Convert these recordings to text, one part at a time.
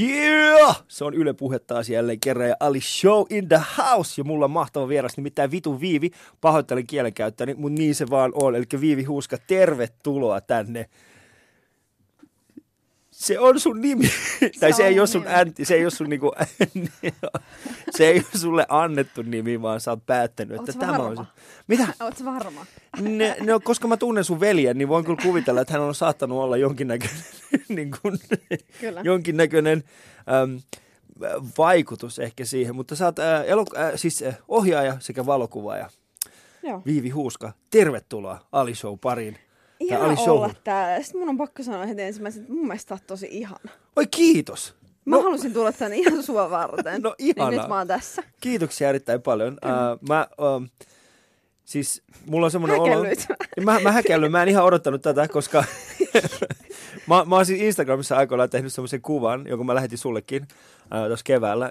Yeah! Se on Yle Puhe taas jälleen kerran ja Ali Show in the house. Ja mulla on mahtava vieras, nimittäin Vitu Viivi. Pahoittelen kielenkäyttäni, mutta niin se vaan on. Eli Viivi Huuska, tervetuloa tänne. Se on sun nimi. Tai se ei ole sun anti, se ei ole sun niinku, se ei ole sulle annettu nimi, vaan sä oot päättänyt, että tämä on sun. Mitä? Ootko varma? No, koska mä tunnen sun veljen, niin voin kyllä kuvitella, että hän on saattanut olla jonkinnäköinen, niin kuin, jonkinnäköinen vaikutus ehkä siihen. Mutta sä oot ohjaaja sekä valokuvaaja. Joo. Viivi Huuska, tervetuloa Ali Show pariin. Ihana olla täällä. Sitten mun on pakko sanoa heti ensimmäisenä, että mun mielestä sä oot tosi ihana. Oi kiitos! Mä halusin tulla tänne ihan sua varten. No ihanaa. Niin nyt mä oon tässä. Kiitoksia erittäin paljon. Siis mulla on semmoinen olo... Mä häkellyn. Mä en ihan odottanut tätä, koska... mä oon siis Instagramissa aikoinaan tehnyt semmoisen kuvan, jonka mä lähetin sullekin tuossa keväällä,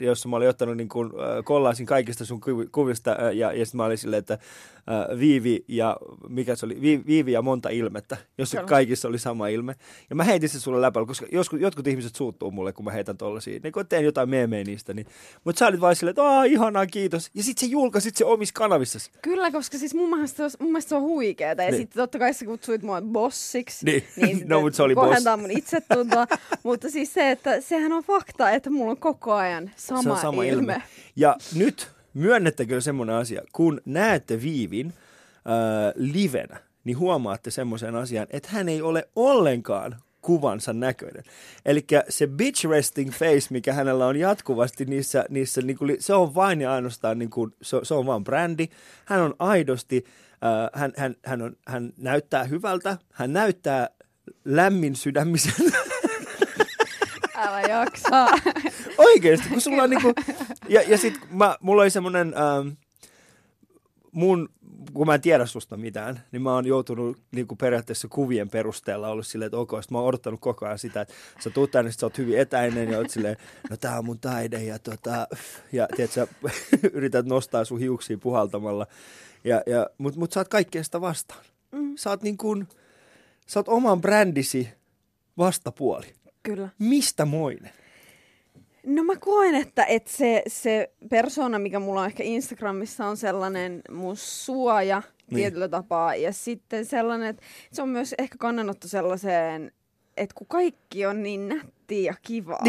jossa mä olin ottanut niin kuin, kollaasin kaikista sun kuvista ja sitten mä olin silleen, että Viivi ja mikä se oli, Viivi ja monta ilmettä, jossa kaikissa oli sama ilme. Ja mä heitin sen sulle läpällä, koska jotkut ihmiset suuttuu mulle, kun mä heitän tollasia, niin kun teen jotain meemejä niistä. Niin. Mutta sä olit vaan silleen, että aah, ihanaa, kiitos. Ja sit sä julkaisit se omissa kanavissasi. Kyllä, koska siis mun mielestä se on huikeeta. Ja niin. Sitten totta kai sä kutsuit mua bossiksi. Niin. Niin no, mutta se oli boss. Kohentaa mun itsetuntoa. Mutta siis se, että sehän on fakta, että mulla on koko ajan sama ilme. Ja nyt... Myönnettäkö semmoinen asia, kun näette Viivin livenä, niin huomaatte semmoisen asian, että hän ei ole ollenkaan kuvansa näköinen. Elikkä se bitch resting face, mikä hänellä on jatkuvasti niissä niinku, se on vain ja ainoastaan, niinku, se on vaan brändi. Hän on aidosti, hän näyttää hyvältä, hän näyttää lämmin sydämiseltä. Älä jaksaa. Oikeesti, kun sulla on niinku... Ja sit mulla oli semmonen... kun mä en tiedä susta mitään, niin mä oon joutunut niinku periaatteessa kuvien perusteella ollut silleen, että ok, sit mä oon odottanut koko ajan sitä, että sä tuut tänne, sit sä oot hyvin etäinen ja oot silleen, no tää on mun taide ja tiedät sä, yrität nostaa sun hiuksia puhaltamalla, mut sä oot kaikkea sitä vastaan. Sä oot niinkun, sä oot oman brändisi vastapuoli. Kyllä. Mistä moinen? No mä koen, että se persona, mikä mulla on ehkä Instagramissa, on sellainen mun suoja tietyllä tapaa. Ja sitten sellainen, että se on myös ehkä kannanotto sellaiseen, että kun kaikki on niin nättiä ja kivaa,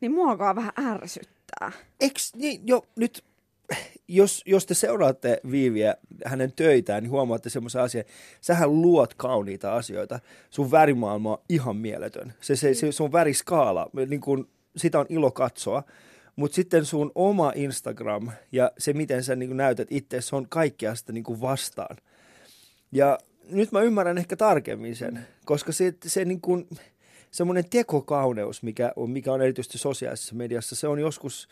niin mua alkaa vähän ärsyttää. Eks niin? Jo, nyt, jos te seuraatte Viiviä hänen töitään, niin huomaatte semmoisen asian. Sähän luot kauniita asioita. Sun värimaailma on ihan mieletön. Se sun väriskaala, niin kuin... Sitä on ilo katsoa, mutta sitten sun oma Instagram ja se, miten sä niin kuin näytät itse, se on kaikkea sitä niin kuin vastaan. Ja nyt mä ymmärrän ehkä tarkemmin sen, koska se niin kuin, semmoinen tekokauneus, mikä on erityisesti sosiaalisessa mediassa, se on joskus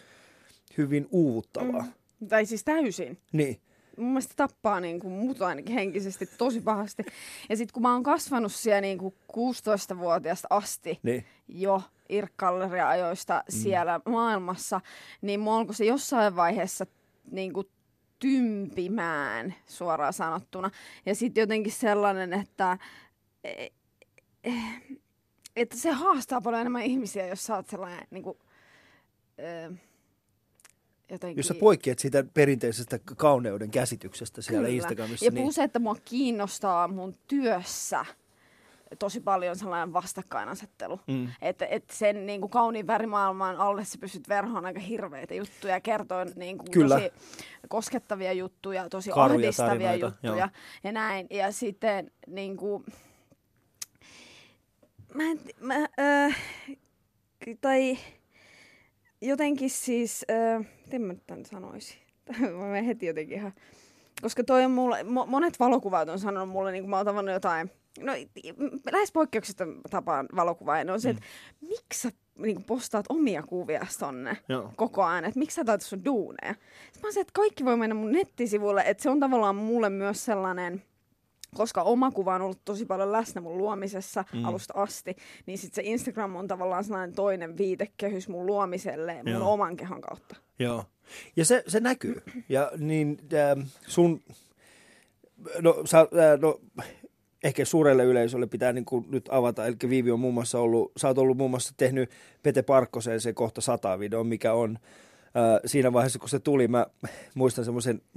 hyvin uuvuttavaa. Tai siis täysin. Niin. Mun mielestä tappaa niin kuin mut ainakin henkisesti tosi pahasti. Ja sit kun mä oon kasvanut siellä niin kuin 16-vuotiaasta asti jo IRC-Galleria-ajoista siellä maailmassa, niin mä alkoi se jossain vaiheessa niin kuin tympimään suoraan sanottuna. Ja sit jotenkin sellainen, että se haastaa paljon enemmän ihmisiä, jos sä oot sellainen... Niin kuin, jotenkin. Jos sä poikkeat siitä perinteisestä kauneuden käsityksestä siellä Instagramissa. Ja niin... plus, että mua kiinnostaa mun työssä tosi paljon sellainen vastakkainasettelu. Että et sen niin kuin kauniin värimaailman alle sä pystyt verhoon aika hirveitä juttuja, kertoa niin kuin tosi koskettavia juttuja, tosi ahdistavia juttuja ja näin. Ja sitten niin kuin... Jotenkin siis, miten mä nyt tämän sanoisin? Mä menen heti jotenkin ihan. Koska toi on mulle, monet valokuvaat on sanonut mulle, niin kun mä oon tavannut jotain. No, lähes poikkeuksista tapaan valokuvaa. Ne on se, että miksi sä niin postaat omia kuvia tonne koko ajan? Että miksi sä taitat sun duuneja? Sitten mä oon se, että kaikki voi mennä mun nettisivuille. Että se on tavallaan mulle myös sellainen... Koska oma kuva on ollut tosi paljon läsnä mun luomisessa alusta asti, niin sit se Instagram on tavallaan sellainen toinen viitekehys mun luomiselle mun oman kehon kautta. Joo. Ja se näkyy. Ja niin sun... No, ehkä suurelle yleisölle pitää niin kuin nyt avata, eli Viivi on muun muassa ollut, sä oot ollut muun muassa tehnyt Pete Parkkoseen se kohta 100 videon, mikä on siinä vaiheessa, kun se tuli, mä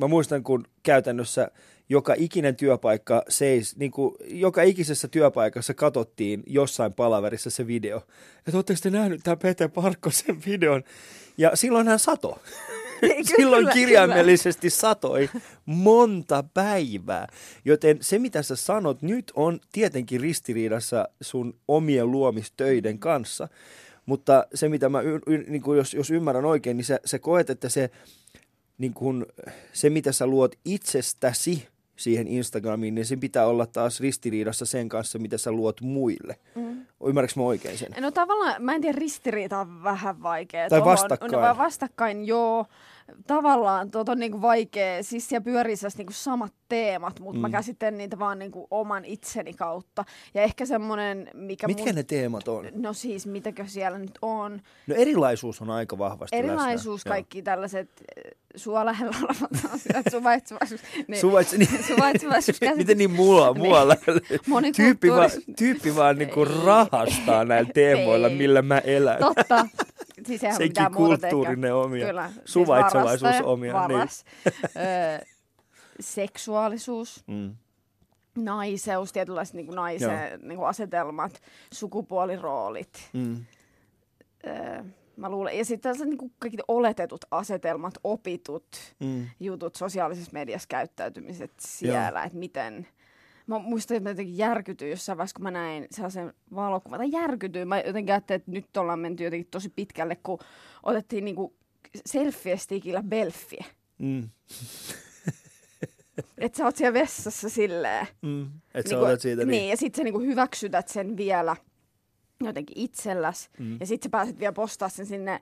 muistan, kun käytännössä joka ikinen työpaikka seis, niin kuin joka ikisessä työpaikassa katsottiin jossain palaverissa se video. Että ootteko te nähnyt tämän Pete Parkkosen videon? Ja silloin hän satoi. Silloin kirjaimellisesti satoi monta päivää, joten se mitä sä sanot nyt on tietenkin ristiriidassa sun omien luomistöiden kanssa, mutta se mitä mä, niin kuin jos ymmärrän oikein, niin sä koet, että se, niin kuin, se mitä sä luot itsestäsi siihen Instagramiin, niin sen pitää olla taas ristiriidassa sen kanssa, mitä sä luot muille. Mm. Ymmärrätkö mä oikein sen? No tavallaan, mä en tiedä, ristiriita on vähän vaikea. Tai vastakkain. No, vastakkain, joo. Tavallaan tuo on niinku vaikea, siis siellä pyörii niinku samat teemat, mutta mä käsittelen niitä vaan niinku oman itseni kautta. Ja ehkä semmoinen, mikä mitkä ne teemat on? No siis, mitäkö siellä nyt on? No erilaisuus on aika vahvasti erilaisuus, läsnä. Kaikki tällaiset sua lähellä olevat asiat, suvaitsevaisuus. Miten niin mua lähellä? Tyyppi vaan niinku rahastaa näillä teemoilla, millä mä elän. Totta. Siis sekin kulttuurinen omia, kyllä, suvaitsevaisuus varastaja, omia. Seksuaalisuus, naiseus, tietynlaiset niin naisen niin asetelmat, sukupuoliroolit. Mä luulen. Ja sitten niin kaikki oletetut asetelmat, opitut jutut, sosiaalisessa mediassa käyttäytymiset siellä, että miten... Mä muistan, että mä jotenkin järkytyin jossain vaiheessa, kun mä näin sellaisen valokuvan. Tai järkytyin. Mä jotenkin ajattelin, että nyt ollaan menty jotenkin tosi pitkälle, kun otettiin niinku selfie-stickillä belfie. Että sä oot siellä vessassa silleen. Että sä otat siitä niin. Ja sit sä niinku hyväksytät sen vielä jotenkin itselläs. Ja sit sä pääset vielä postaa sen sinne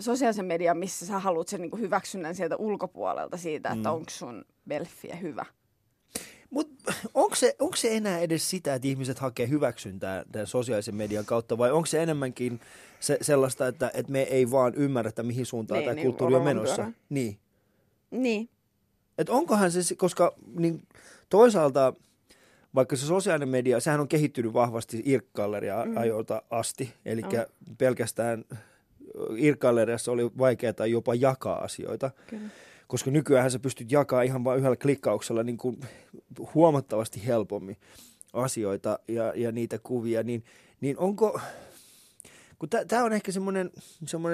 sosiaalisen median, missä sä haluat sen niinku hyväksynnän sieltä ulkopuolelta siitä, että onko sun belfie hyvä. Mutta onko se enää edes sitä, että ihmiset hakee hyväksyntää tämän sosiaalisen median kautta, vai onko se enemmänkin sellaista, että me ei vaan ymmärrä, että mihin suuntaan niin, tämä niin, kulttuuri on menossa? Niin. Että onkohan se, koska niin, toisaalta vaikka se sosiaalinen media, sehän on kehittynyt vahvasti IRC-Gallerian ajoilta asti, eli pelkästään IRC-Galleriassa oli vaikeaa jopa jakaa asioita. Kyllä. Koska nykyään sä pystyt jakamaan ihan vain yhdellä klikkauksella niin kuin huomattavasti helpommin asioita ja niitä kuvia, niin onko, kun tämä on ehkä semmoinen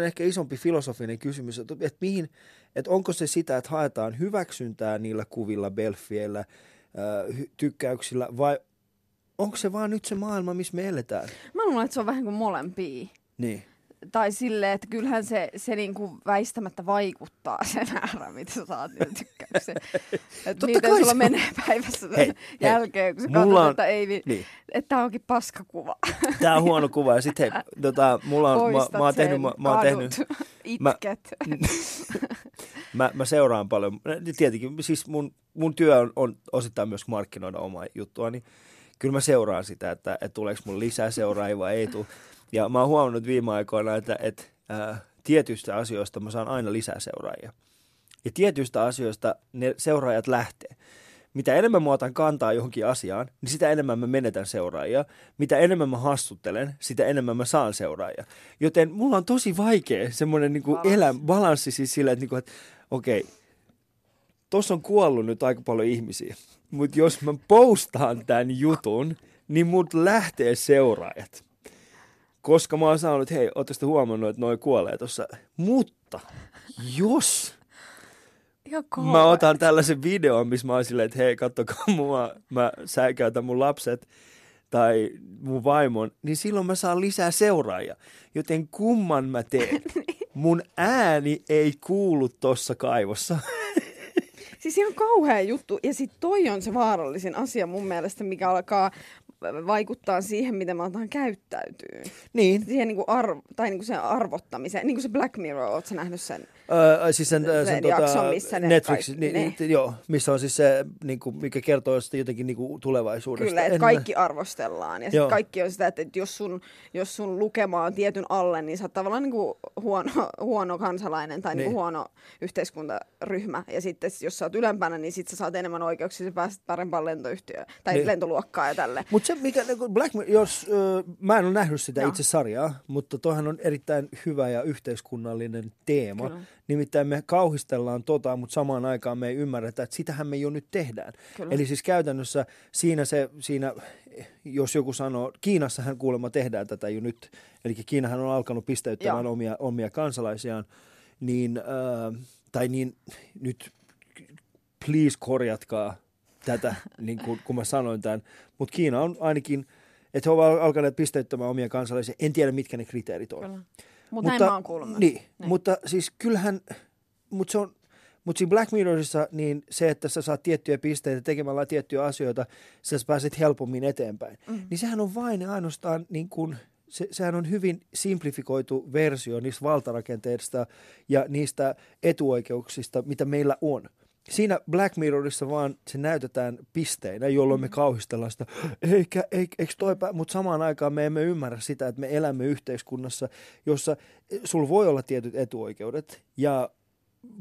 ehkä isompi filosofinen kysymys, että mihin, että onko se sitä, että haetaan hyväksyntää niillä kuvilla, belfieillä, tykkäyksillä, vai onko se vaan nyt se maailma, missä me eletään? Mä luulen, että se on vähän kuin molempia. Niin. Tai silleen, että kyllähän se niinku väistämättä vaikuttaa sen määrään, mitä sä saat niitä tykkäyksiä. Että miten sulla menee päivässä jälkeen, kun sä katsot, että ei, että tää onkin paskakuva. Tää on huono kuva. Ja sit hei, mulla on, mä oon tehnyt... Itket. Mä seuraan paljon. Tietenkin, siis mun työ on osittain myös markkinoida omaa juttua, niin kyllä mä seuraan sitä, että tuleeko mun lisää seuraajia vai ei tule. Ja mä oon huomannut viime aikoina, että tietyistä asioista mä saan aina lisää seuraajia. Ja tietyistä asioista ne seuraajat lähtee. Mitä enemmän mä otan kantaa johonkin asiaan, niin sitä enemmän mä menetän seuraajia. Mitä enemmän mä hassuttelen, sitä enemmän mä saan seuraajia. Joten mulla on tosi vaikea semmoinen niinku balanssi siis sillä, että, niinku, että okei, tossa on kuollut nyt aika paljon ihmisiä. Mutta jos mä postaan tämän jutun, niin mut lähtee seuraajat. Koska mä oon saanut, hei, ootte sitten huomannut, että noi kuolee tuossa. Mutta jos mä otan tällaisen videon, missä mä oon silleen, että hei, kattokaa mua, mä säikäytän mun lapset tai mun vaimon, niin silloin mä saan lisää seuraajia. Joten kumman mä teen? Mun ääni ei kuulu tuossa kaivossa. Siis ihan kauhea juttu. Ja sit toi on se vaarallisin asia mun mielestä, mikä alkaa vaikuttaa siihen, miten mä otan käyttäytyy. Niin. Siihen niinku tai niinku sen arvottamiseen. Niinku se Black Mirror, ootko sä nähnyt sen? Siis sen jakson, missä Netflix, joo, missä on siis se, niinku, mikä kertoo sitä jotenkin niinku tulevaisuudesta. Kyllä, että kaikki arvostellaan. Ja sitten kaikki on sitä, että jos sun lukema on tietyn alle, niin sä oot tavallaan niinku huono kansalainen tai niinku huono yhteiskuntaryhmä. Ja sitten jos sä oot ylempänä, niin sit sä saat enemmän oikeuksia, sä pääset parempaan lentoyhtiöön tai lentoluokkaan ja tälleen. Mutta se, mikä Black Mirror, mä en ole nähnyt sitä itse sarjaa, mutta toihan on erittäin hyvä ja yhteiskunnallinen teema. Kyllä. Nimittäin me kauhistellaan mutta samaan aikaan me ei ymmärretä, että sitähän me jo nyt tehdään. Kyllä. Eli siis käytännössä siinä, jos joku sanoo, Kiinassahan kuulemma tehdään tätä jo nyt, eli Kiinahan on alkanut pisteyttämään omia kansalaisiaan, niin, nyt please korjatkaa tätä, niin kun mä sanoin tämän, mutta Kiina on ainakin, että he ovat alkaneet pisteyttämään omia kansalaisia, en tiedä mitkä ne kriteerit on. Kyllä. Mutta näin mä oon kuullut. Niin. Mutta siis kyllähän, siinä Black Mirrorissa niin se, että sä saat tiettyjä pisteitä tekemällä tiettyjä asioita, sä pääset helpommin eteenpäin. Mm-hmm. Niin sehän on vain ainoastaan, niin kun, sehän on hyvin simplifikoitu versio niistä valtarakenteista ja niistä etuoikeuksista, mitä meillä on. Siinä Black Mirrorissa vaan se näytetään pisteinä, jolloin me kauhistellaan sitä, eikö toipä, mutta samaan aikaan me emme ymmärrä sitä, että me elämme yhteiskunnassa, jossa sulla voi olla tietyt etuoikeudet ja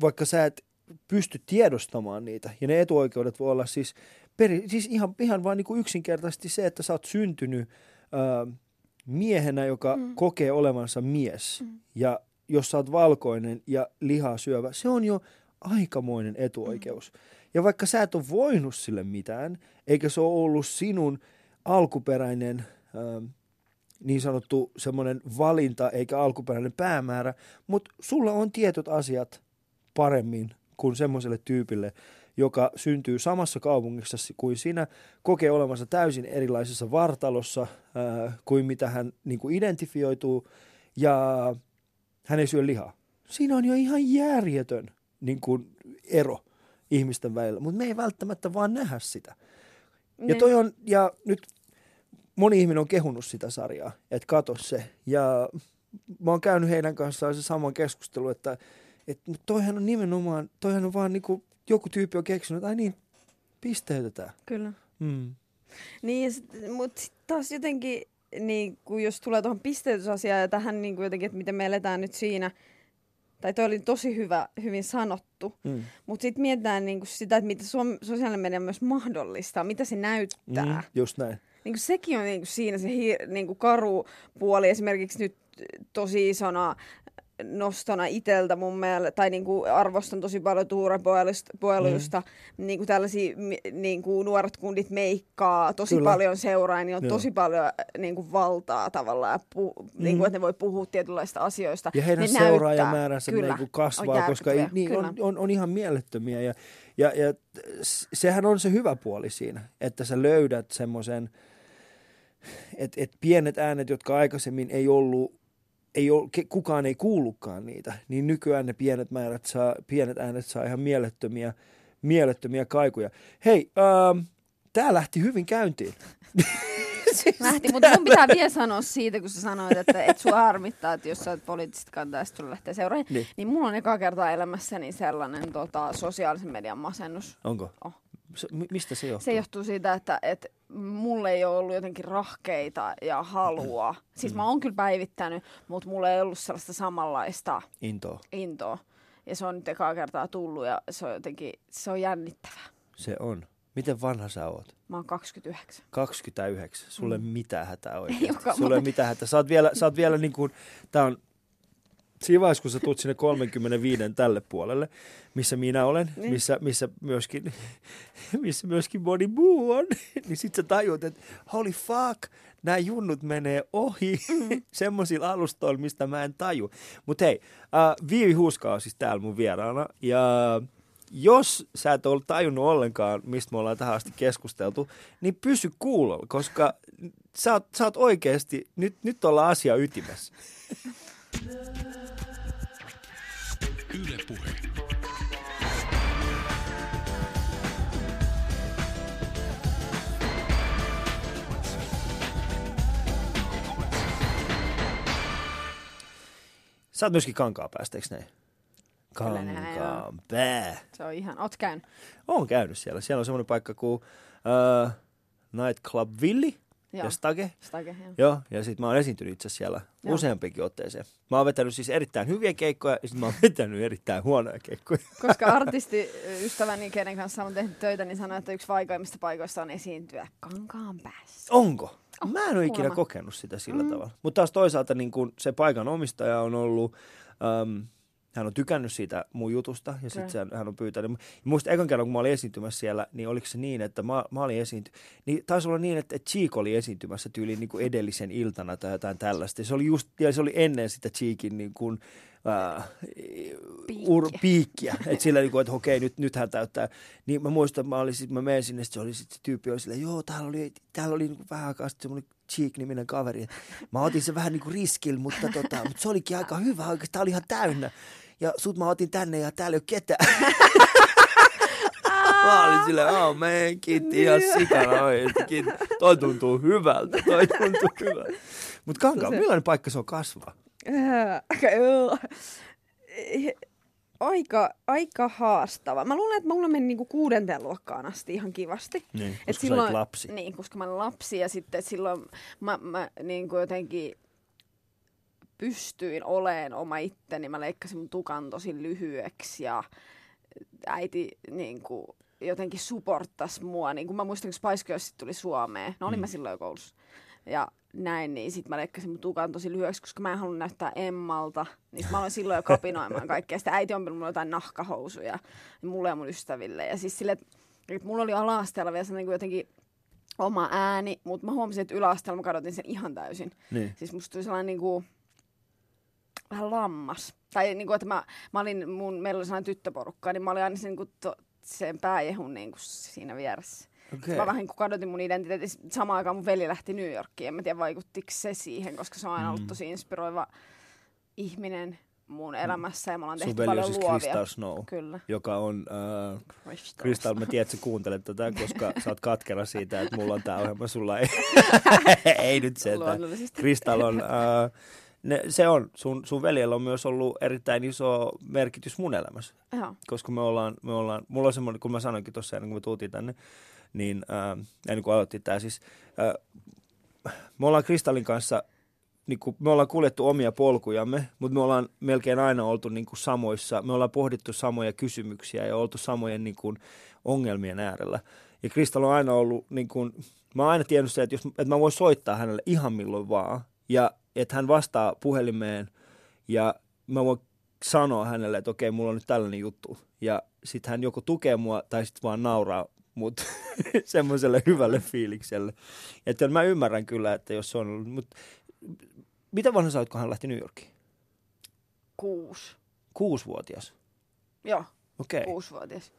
vaikka sä et pysty tiedostamaan niitä ja ne etuoikeudet voi olla siis ihan vaan niin kuin yksinkertaisesti se, että sä oot syntynyt miehenä, joka kokee olevansa mies ja jos sä oot valkoinen ja lihaa syövä, se on jo aikamoinen etuoikeus. Ja vaikka sä et ole voinut sille mitään, eikä se ole ollut sinun alkuperäinen niin sanottu semmoinen valinta, eikä alkuperäinen päämäärä, mutta sulla on tietyt asiat paremmin kuin semmoiselle tyypille, joka syntyy samassa kaupungissa kuin sinä, kokee olevansa täysin erilaisessa vartalossa kuin mitä hän niin kuin identifioituu ja hän ei syö lihaa. Siinä on jo ihan järjetön niin kuin ero ihmisten välillä, mutta me ei välttämättä vaan nähdä sitä. Ne. Ja toi on, ja nyt moni ihminen on kehunut sitä sarjaa, että katso se. Ja mä oon käynyt heidän kanssaan se sama keskustelu, että toihan on nimenomaan, toihan on vaan niin kuin joku tyyppi on keksinyt, ai niin, pisteytetään. Kyllä. Niin, mutta taas jotenkin, niin kun jos tulee tuohon pisteytysasiaan ja tähän niin kuin jotenkin, että miten me eletään nyt siinä, tai toi oli tosi hyvä, hyvin sanottu, mutta sitten mietitään niinku sitä, että mitä sosiaalinen media myös mahdollistaa, mitä se näyttää. Just näin. Niinku sekin on niinku siinä se niinku karu puoli, esimerkiksi nyt tosi isona nostona itseltä mun mielestä, tai niinku arvostan tosi paljon tuurepuelusta, niinku tällaisia niinku nuoret kundit meikkaa, tosi paljon seuraa, niin on tosi paljon niinku valtaa tavallaan, ja niinku, että ne voi puhua tietynlaista asioista. Ja heidän seuraajamääränsä niinku kasvaa, koska on ihan mielettömiä, ja sehän on se hyvä puoli siinä, että sä löydät semmoisen, että pienet äänet, jotka aikaisemmin kukaan ei kuullutkaan niitä, niin nykyään ne pienet äänet saa ihan mielettömiä kaikuja. Hei, tää lähti hyvin käyntiin. Lähti, mutta mun pitää vielä sanoa siitä, kun sä sanoit, että et sua harmittaa, että jos sä oot poliittiset kantaa ja sit sulla lähtee seuraamaan. Niin mulla on eka kertaa elämässäni sellainen sosiaalisen median masennus. Onko? Mistä se johtuu? Se johtuu siitä, että mulla ei ole ollut jotenkin rahkeita ja halua. Siis mä oon kyllä päivittänyt, mutta mulla ei ollut sellaista samanlaista intoa. Ja se on nyt ekaa kertaa tullut ja se on jännittävää. Se on. Miten vanha sä oot? Mä oon 29. 29. Sulla ei mitään hätää oikeasti. Sulla ei mitään hätää. Sä oot vielä niin kuin, tää on siinä vaiheessa, kun sä tulet sinne 35 tälle puolelle, missä minä olen, niin. missä myöskin moni muu on, niin sit sä tajut, että holy fuck, nämä junnut menee ohi semmoisilla alustoilla, mistä mä en taju. Mutta hei, Viivi Huuska on siis täällä mun vieraana, ja jos sä et ole tajunnut ollenkaan, mistä me ollaan tähän asti keskusteltu, niin pysy kuulolla, koska sä oot oikeasti, nyt ollaan asia ytimessä. Yle Puhe. Sä oot myöskin Kankaanpäästä, eikö näin? Kankaanpää. Se on ihan, oot käynyt? Oon käynyt siellä. Siellä on semmoinen paikka kuin Nightclub Villi. Joo. Ja Stage. Joo, ja sit mä oon esiintynyt itse siellä useampikin otteeseen. Mä oon vetänyt siis erittäin hyviä keikkoja, ja sit mä oon vetänyt erittäin huonoja keikkoja. Koska artistiystäväni, kenen kanssa on tehnyt töitä, niin sanoi, että yksi vaikeimmista paikoista on esiintyä Kankaanpäässä. Onko? Oh, mä en ole ikinä kokenut sitä sillä tavalla. Mutta taas toisaalta niin kun se paikan omistaja on ollut... hän on tykännyt siitä mun jutusta ja sitten hän on pyytänyt. Muista ekan kerran, kun mä olin esiintymässä siellä, niin oliko se niin, että mä olin esiintymässä. Niin taisi olla niin, että Cheek oli esiintymässä tyyliin niin kuin edellisen iltana tai jotain tällaista. Se oli just, ja se oli ennen sitä Cheekin niin kuin, piikkiä. Että sillä niin kuin, että okei, nythän täyttää. Niin mä muistan, mä menin sinne, että se oli sitten tyyppi, oli silleen, joo, täällä oli niin kuin vähän aikaa sitten semmoinen Cheek-niminen kaveri. Mä otin se vähän niin kuin riskillä, mutta se olikin aika hyvä. Tää oli ihan täynnä. Ja sut mä otin tänne ja täällä ei ole ketään. Mä olin silleen, oh man, kiitti ihan sikana oikeesti. Toi tuntuu hyvältä, Mut Kankaan, millainen paikka se on kasvaa? Aika haastava. Mä luulen, että mulla meni niinku 6. luokkaan asti ihan kivasti. Niin, koska silloin, sä olet lapsi. Niin, koska mä olin lapsi ja sitten silloin mä niinku jotenkin... pystyin oleen oma itteni. Mä leikkasin mun tukan tosi lyhyeksi ja äiti niin kuin, jotenkin supporttasi mua. Niin kuin mä muistan, kun Spice Girls tuli Suomeen. No olin mä silloin jo koulussa. Ja näin, niin sit mä leikkasin mun tukan tosi lyhyeksi, koska mä en halunnut näyttää Emmalta. Niin mä aloin silloin jo kapinoimaan kaikkea. Sitten äiti ompeli mulle jotain nahkahousuja mulle ja mun ystäville. Ja siis silleen, että mulla oli ala-asteella vielä niin kuin jotenkin... oma ääni. Mutta mä huomasin, että yläasteella mä kadotin sen ihan täysin. Niin. Siis musta tuli sellainen niin kuin... vähän lammas. Tai niin kuin, että mä olin, meillä oli sellainen tyttöporukka, niin mä olin aina sen pääjehun niin kuin siinä vieressä. Okay. Mä vähän niin kuin kadotin mun identiteetin. Samaan aikaan mun veli lähti New Yorkiin. En mä tiedä, vaikuttiko se siihen, koska se on aina ollut tosi inspiroiva ihminen mun elämässä. Ja me ollaan tehty paljon siis luovia. Sun veli on siis Kristal Snow, kyllä. Joka on... Kristal, mä tiedän, että sä kuuntelet tätä, koska sä oot katkera siitä, että mulla on tää ohjelma, sulla ei... ei nyt se. Kristal on... se on. Sun veljellä on myös ollut erittäin iso merkitys mun elämässä. Aha. Koska me ollaan, mulla on semmoinen, kun mä sanoinkin tuossa ennen kuin me tultiin tänne, niin ennen kuin aloittiin tää siis, me ollaan Kristallin kanssa, niin kuin, me ollaan kuljettu omia polkujamme, mutta me ollaan melkein aina oltu niin kuin samoissa, me ollaan pohdittu samoja kysymyksiä ja oltu samojen niin kuin ongelmien äärellä. Ja Kristal on aina ollut, niin kuin, mä oon aina tiennyt se, että mä voin soittaa hänelle ihan milloin vaan, ja että hän vastaa puhelimeen ja mä voin sanoa hänelle, että okei, mulla on nyt tällainen juttu. Ja sit hän joko tukee mua tai sit vaan nauraa mut semmoiselle hyvälle fiilikselle. Että mä ymmärrän kyllä, että jos se on ollut. Mut, mitä vanha sä oot, kun hän lähti New Yorkiin? 6. 6-vuotias? Joo, okay. 6-vuotias.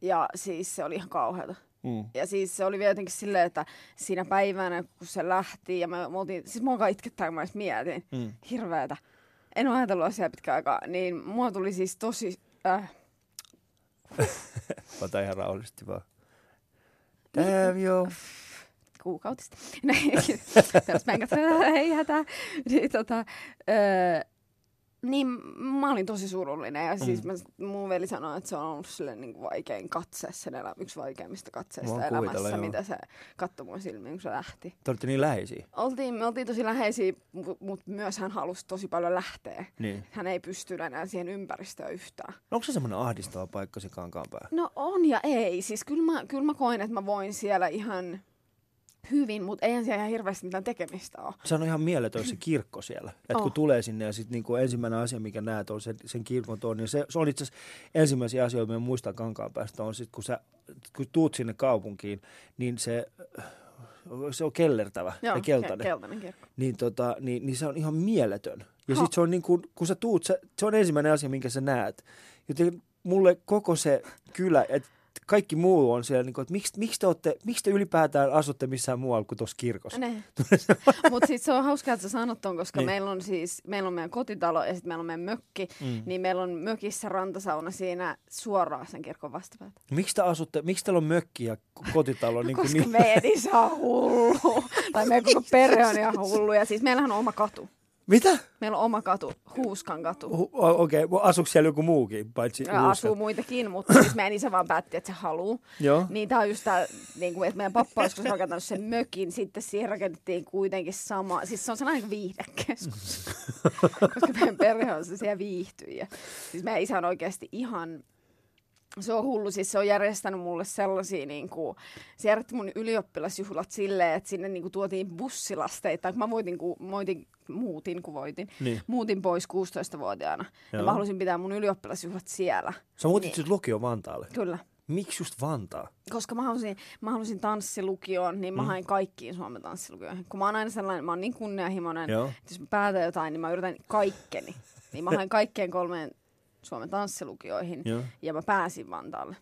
Ja siis se oli ihan kauheata. Ja siis se oli vielä jotenkin silleen, että siinä päivänä, kun se lähti ja mä oltiin, siis mua alkaa itkettää, kun mä edes mietin, hirveätä, en ole ajatellut asiaa pitkään aikaa, niin mua tuli siis tosi, Ota ihan rauhallisesti vaan. Damn you. Kuukautista. Tällaista mänkät, ei hätää. Niin, mä olin tosi surullinen ja siis mun veli sanoi, että se on ollut sille niin kuin vaikein katse, sen yksi vaikeimmista katseista elämässä, mitä se katsoi mun silmiin, kun se lähti. Te olitte niin läheisiä? Me oltiin tosi läheisiä, mutta myös hän halusi tosi paljon lähteä. Niin. Hän ei pystynyt enää siihen ympäristöön yhtään. No, onko se semmoinen ahdistava paikka se Kankaanpää? No on ja ei. Siis kyllä mä koen, että mä voin siellä ihan... hyvin, mutta eihän siellä ihan hirveästi mitään tekemistä ole. Se on ihan mieletön se kirkko siellä. Että kun tulee sinne ja sitten niinku ensimmäinen asia, mikä näet, on sen kirkon tuon. Ja se on itse asiassa ensimmäisiä asioita, mitä muistan Kankaanpäästä, on sitten kun tuut sinne kaupunkiin, niin se on kellertävä ja keltainen. Keltainen kirkko. Niin se on ihan mieletön. Ja sitten se on niin kuin, kun sä tuut, se on ensimmäinen asia, minkä sä näet. Joten mulle koko se kylä... kaikki muu on siellä, että miksi te ylipäätään asutte missään muualla kuin tuossa kirkossa? Mutta sitten se on hauskaa, että sä sanot ton, koska meillä on meidän kotitalo ja sitten meillä on meidän mökki, niin meillä on mökissä rantasauna siinä suoraan sen kirkon vastapäätä. Miksi teillä on mökki ja kotitalo? Niin koska meidän isä on hullu, tai meidän koko perhe on ihan hullu, ja siis meillähän on oma katu. Mitä? Meillä on oma katu, Huuskan katu. Okei, asuuko siellä joku muukin paitsi Huuskan? Asuu muitakin, mutta siis meidän isä vaan päätti, että se haluaa. Joo. Niin tämä on just tämä, niin että meidän pappa olisi rakentanut sen mökin, sitten siihen rakennettiin kuitenkin sama. Siis se on sellainen viihdekeskus, koska meidän perhe on siellä viihtyjä. Siis meidän isä on oikeasti ihan... Se on hullu, siis se on järjestänyt mulle sellaisia, niin kuin, se järjetti mun ylioppilasjuhlat silleen, että sinne niin kuin, tuotiin bussilasteita, että mä muutin pois 16-vuotiaana. Joo. Ja mä halusin pitää mun ylioppilasjuhlat siellä. Sä muutit nyt lukio Vantaalle? Kyllä. Miksi just Vantaa? Koska mä halusin tanssilukioon, niin mä hain kaikkiin Suomen tanssilukioihin. Kun mä oon aina sellainen, mä oon niin kunnianhimoinen, että jos mä päätän jotain, niin mä yritän kaikkeni. Niin mä hain kaikkeen kolmeen Suomen tanssilukioihin, ja mä pääsin Vantaalle.